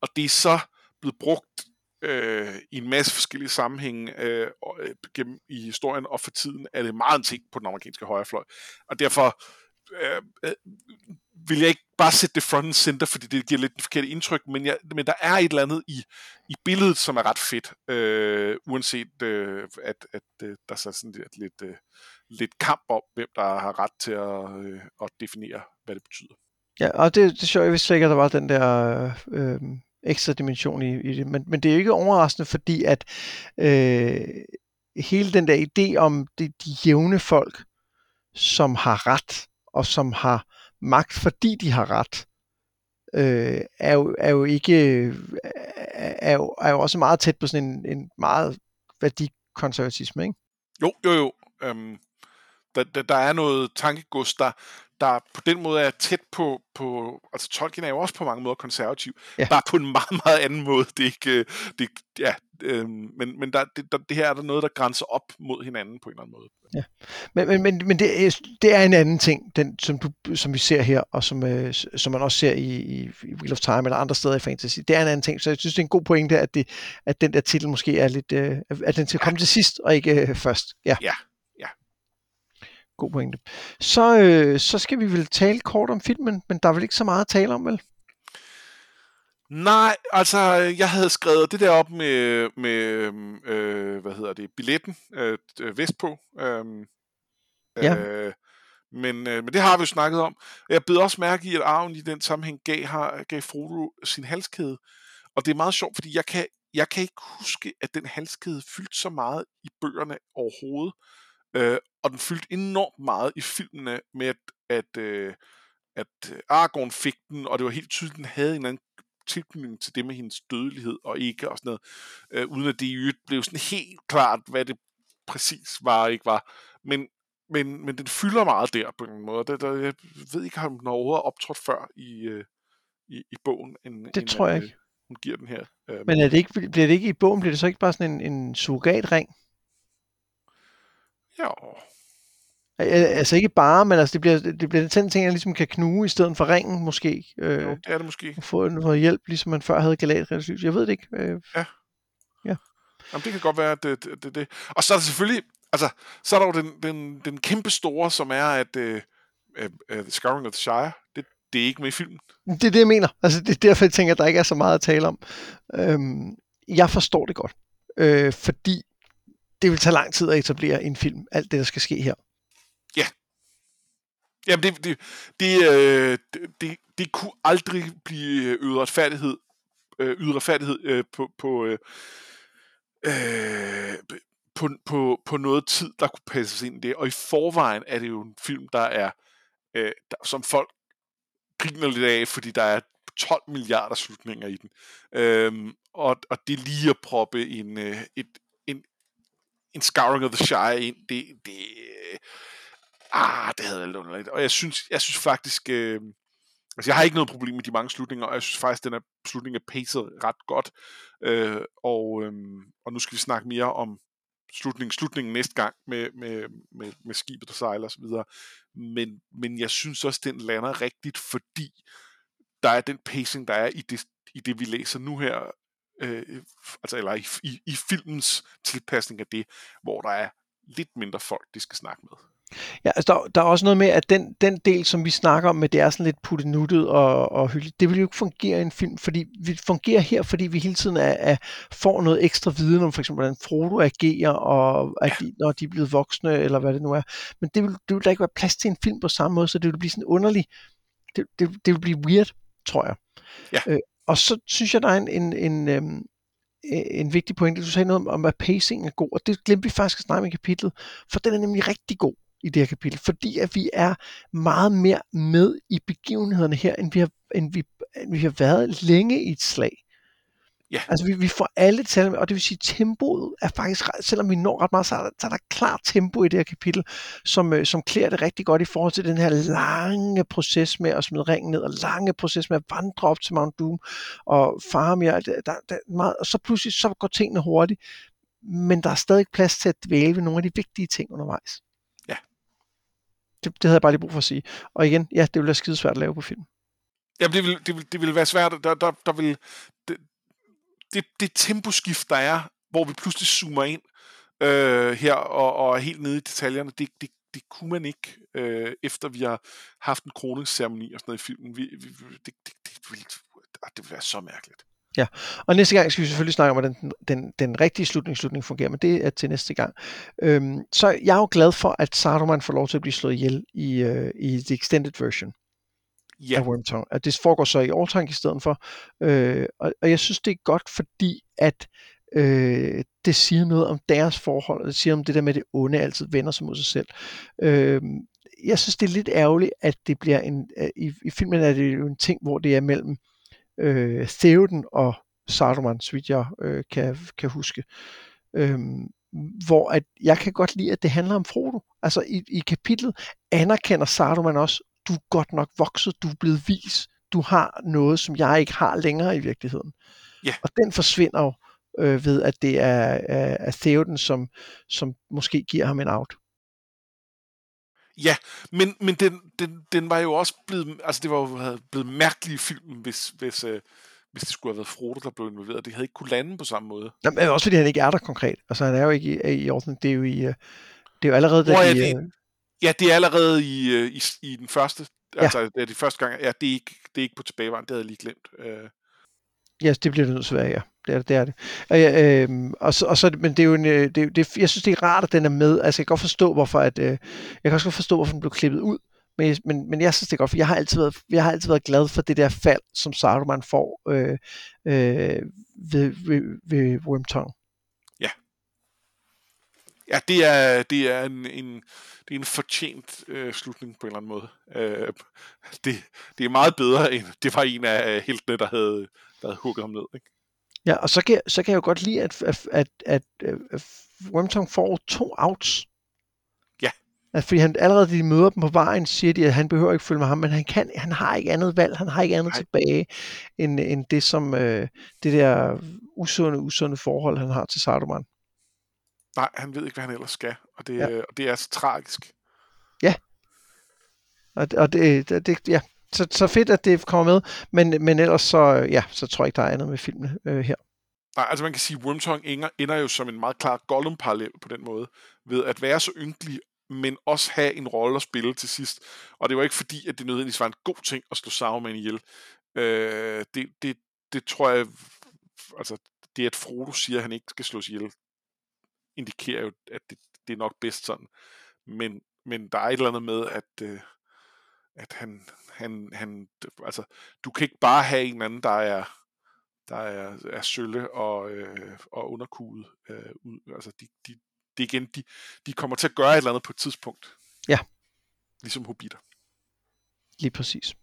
og det er så blevet brugt Øh, i en masse forskellige sammenhænge øh, gennem i historien, og for tiden er det meget en ting på den amerikanske højrefløj. Og derfor øh, øh, vil jeg ikke bare sætte det front and center, fordi det giver lidt det forkerte indtryk, men, jeg, men der er et eller andet i, i billedet, som er ret fedt, øh, uanset øh, at, at øh, der er sådan lidt, lidt, øh, lidt kamp om, hvem der har ret til at, øh, at definere, hvad det betyder. Ja, og det, det er sjovt, jeg vidste ikke, at der var den der øh, ekstra dimension i, i det, men, men det er jo ikke overraskende, fordi at øh, hele den der idé om det, de jævne folk, som har ret, og som har magt, fordi de har ret, øh, er, jo, er jo ikke er jo, er jo også meget tæt på sådan en, en meget værdikonservatisme, ikke? Jo, jo, jo. Øhm, der, der, der er noget tankegods, der, der på den måde er tæt på, på altså Tolkien er jo også på mange måder konservativ, ja. Bare på en meget, meget anden måde. Det er ikke, det, ja, øhm, men, men der, det, der, det her er der noget, der grænser op mod hinanden på en eller anden måde. Ja. Men, men, men, men det, er, det er en anden ting, den, som, du, som vi ser her, og som, øh, som man også ser i, i Wheel of Time eller andre steder i fantasy. Det er en anden ting, så jeg synes, det er en god pointe, at, det, at den der titel måske er lidt, øh, at den skal komme ja. til sidst og ikke øh, først. Ja. ja. God pointe. Så, øh, så skal vi vel tale kort om filmen, men der er vel ikke så meget at tale om, vel? Nej, altså, jeg havde skrevet det der op med, med øh, hvad hedder det, billetten øh, vestpå. Øh, ja. Øh, men, øh, men det har vi jo snakket om. Jeg bed også mærke i, at Arwen i den sammenhæng gav, har, gav Frodo sin halskæde. Og det er meget sjovt, fordi jeg kan, jeg kan ikke huske, at den halskæde fyldte så meget i bøgerne overhovedet. Øh, og den fyldte enormt meget i filmene med, at, at, øh, at Aragorn fik den, og det var helt tydeligt, at den havde en eller anden tilknytning til det med hendes dødelighed og ikke, og sådan noget, øh, uden at det i øvrigt blev sådan helt klart, hvad det præcis var og ikke var. Men, men, men den fylder meget der på en måde. Det, der, jeg ved ikke, om den overhovedet optrådt før i, øh, i, i bogen. En, det en, tror jeg en, ikke. Hun giver den her. Øh, men er det ikke, bliver det ikke i bogen? Bliver det så ikke bare sådan en, en surrogatring? Jo. Altså ikke bare, men altså det bliver det bliver den ting, jeg ligesom kan knuge i stedet for ringen måske. Øh, jo, det er det måske. Og få noget hjælp, ligesom man før havde Galadriel. Jeg ved det ikke. Øh, ja. Ja. Jamen, det kan godt være, at det, det, det. Og så er der selvfølgelig, altså så er der jo den den den kæmpe store, som er at øh, øh, The Scouring of the Shire. Det det er ikke med i filmen. Det er det jeg mener. Altså det er derfor jeg tænker, at der ikke er så meget at tale om. Øhm, jeg forstår det godt, øh, fordi det vil tage lang tid at etablere en film, alt det, der skal ske her. Ja. Jamen, det, det, det, øh, det, det kunne aldrig blive ydre retfærdighed, øh, ydre retfærdighed øh, på, på, øh, øh, på, på, på noget tid, der kunne passe ind i det. Og i forvejen er det jo en film, der er, øh, der, som folk griner lidt af, fordi der er tolv milliarder slutninger i den. Øh, og, og det er lige at proppe en, øh, et en Scouring of the Shire ind, det, det, ah, det havde jeg lidt underligt. Og jeg synes, jeg synes faktisk, øh, altså jeg har ikke noget problem med de mange slutninger, og jeg synes faktisk, den her slutning er paced ret godt, øh, og, øh, og nu skal vi snakke mere om slutningen, slutningen næste gang, med, med, med, med skibet, der sejler og så videre, men, men jeg synes også, den lander rigtigt, fordi der er den pacing, der er i det, i det vi læser nu her, Øh, altså eller i, i, i filmens tilpasning af det, hvor der er lidt mindre folk, de skal snakke med. Ja, altså der, der er også noget med, at den, den del, som vi snakker om med, det er sådan lidt puttenuttet og, og hyldigt. Det vil jo ikke fungere i en film, fordi vi fungerer her, fordi vi hele tiden er, er, får noget ekstra viden om for eksempel, hvordan Frodo agerer, og at de, når de er blevet voksne, eller hvad det nu er. Men det vil, det vil da ikke være plads til en film på samme måde, så det vil blive sådan underligt. Det, det, det vil blive weird, tror jeg. Ja. Øh, Og så synes jeg, der er en, en, en, en, en vigtig pointe. Du sagde noget om, at pacingen er god, og det glemte vi faktisk at snakke om i kapitlet, for den er nemlig rigtig god i det her kapitel, fordi at vi er meget mere med i begivenhederne her, end vi har, end vi, end vi har været længe i et slag. Ja. Altså vi, vi får alle tal, og det vil sige, at tempoet er faktisk, selvom vi når ret meget, så er der, så er der klart tempo i det her kapitel, som, som klæder det rigtig godt i forhold til den her lange proces med at smide ringen ned, og lange proces med at vandre op til Mount Doom, og Faramir, der, der, der meget, og så pludselig så går tingene hurtigt, men der er stadig plads til at dvæle ved nogle af de vigtige ting undervejs. Ja. Det, det havde jeg bare lige brug for at sige. Og igen, ja, det ville være skidesvært at lave på film. Jamen det ville, det ville, det ville være svært, der, der, der ville... Det... Det, det temposkift, der er, hvor vi pludselig zoomer ind øh, her og, og er helt nede i detaljerne, det, det, det kunne man ikke, øh, efter vi har haft en kroningsceremoni og sådan noget i filmen. Vi, vi, det, det, det, ville, det ville være så mærkeligt. Ja, og næste gang skal vi selvfølgelig snakke om, hvordan den, den, den rigtige slutning, slutning fungerer, men det er til næste gang. Øhm, så jeg er jo glad for, at Saruman får lov til at blive slået ihjel i, øh, i the extended version. Yeah. Af Wormtongue. At det foregår så i Orthanc i stedet for. Øh, og, og jeg synes, det er godt, fordi at øh, det siger noget om deres forhold, og det siger om det der med, det onde altid vender sig mod sig selv. Øh, jeg synes, det er lidt ærgerligt, at det bliver en... I, i filmen er det jo en ting, hvor det er mellem øh, Theoden og Saruman, så vidt jeg øh, kan, kan huske. Øh, hvor at jeg kan godt lide, at det handler om Frodo. Altså i, i kapitlet anerkender Saruman også, du er godt nok vokset, du er blevet vis, du har noget, som jeg ikke har længere i virkeligheden. Yeah. Og den forsvinder jo øh, ved, at det er, øh, er Theoden, som, som måske giver ham en out. Ja, men, men den, den, den var jo også blevet, altså det var jo blevet mærkelig i filmen, hvis, hvis, øh, hvis det skulle have været Frodo, der blev involveret. Det havde ikke kunne lande på samme måde. Jamen, også fordi han ikke er der konkret. Altså han er jo ikke i, i orden, det er jo, i, det er jo allerede der i... Det? Ja, det er allerede i, i, i den første, ja. Altså det er de første gang, ja, det er ikke, det er ikke på tilbagevejen, det havde jeg lige glemt. Øh. Ja, det bliver det nødt til at være, ja. Det er det, det er det. Og, ja, øh, og, så, og så, men det er jo en, det, det, jeg synes det er rart, at den er med, altså jeg kan godt forstå, hvorfor at, øh, jeg kan også godt forstå, hvorfor den blev klippet ud, men, men, men jeg synes det er godt, for jeg har altid været, jeg har altid været glad for det der fald, som Saruman får øh, øh, ved, ved, ved Wormtongue. Ja, det er, det er en, en, det er en fortjent øh, slutning på en eller anden måde. Øh, det, det er meget bedre, end det var en af heltene, der havde, der havde hugget ham ned. Ikke? Ja, og så kan, så kan jeg jo godt lide, at, at, at, at, at Wormtongue får to outs. Ja. At, fordi han, allerede de møder dem på vejen, siger de, at han behøver ikke følge med ham, men han, kan, han har ikke andet valg, han har ikke andet Nej. tilbage, end, end det, som, øh, det der usunde, usunde forhold, han har til Saruman. Nej, han ved ikke, hvad han ellers skal, og det, ja. og det er så tragisk. Ja, og, og det, det, ja. Så, så fedt, at det kommer med, men, men ellers så, ja, så tror jeg ikke, der er andet med filmen øh, her. Nej, altså man kan sige, at Wormtongue ender jo som en meget klar Gollum-parallel på den måde, ved at være så ynkelig, men også have en rolle at spille til sidst. Og det var ikke fordi, at det nødvendigvis var en god ting at slå Saruman ihjel. Øh, det, det, det tror jeg, altså det at Frodo siger, at han ikke skal slås ihjel, indikerer jo, at det, det er nok bedst sådan. Men, men der er et eller andet med, at, øh, at han, han, han, altså, du kan ikke bare have en anden, der er, der er, er sølle og, øh, og underkuget. Øh, ud. Altså, de, de, de, igen, de, de kommer til at gøre et eller andet på et tidspunkt. Ja. Ligesom hobbiter. Lige præcis.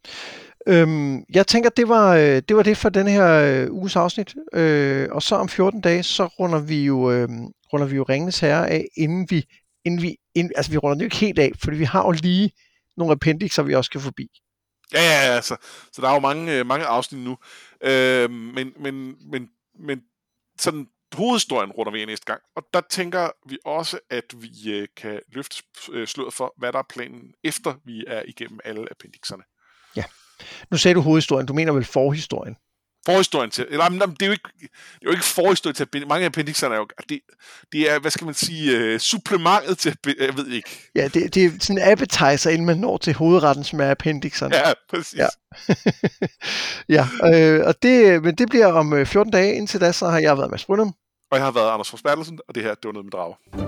Øhm, jeg tænker, det var, det var det for denne her øh, uges afsnit. Øh, og så om fjorten dage, så runder vi jo... Øh, runder vi jo Ringenes Herre af, inden vi, inden vi inden, altså vi runder den jo ikke helt af, fordi vi har jo lige nogle appendixer, vi også skal forbi. Ja, ja, ja, så, så der er jo mange, mange afsnit nu, øh, men, men, men, men sådan hovedhistorien runder vi af næste gang, og der tænker vi også, at vi øh, kan løfte sløret for, hvad der er planen, efter vi er igennem alle appendixerne. Ja, nu sagde du hovedhistorien, du mener vel forhistorien? Forhistorien til, eller, men, det er jo ikke, det er jo ikke forhistorien til, mange af appendixerne er jo, det, det er, hvad skal man sige, uh, supplementet til, jeg ved ikke. Ja, det, det er sådan en appetizer, inden man når til hovedretten, som er appendixerne. Ja, præcis. Ja, ja øh, og det, men det bliver om fjorten dage. Indtil da, så har jeg været Mads Brynum. Og jeg har været Anders Forsbærdsen, og det her, det var noget med drager.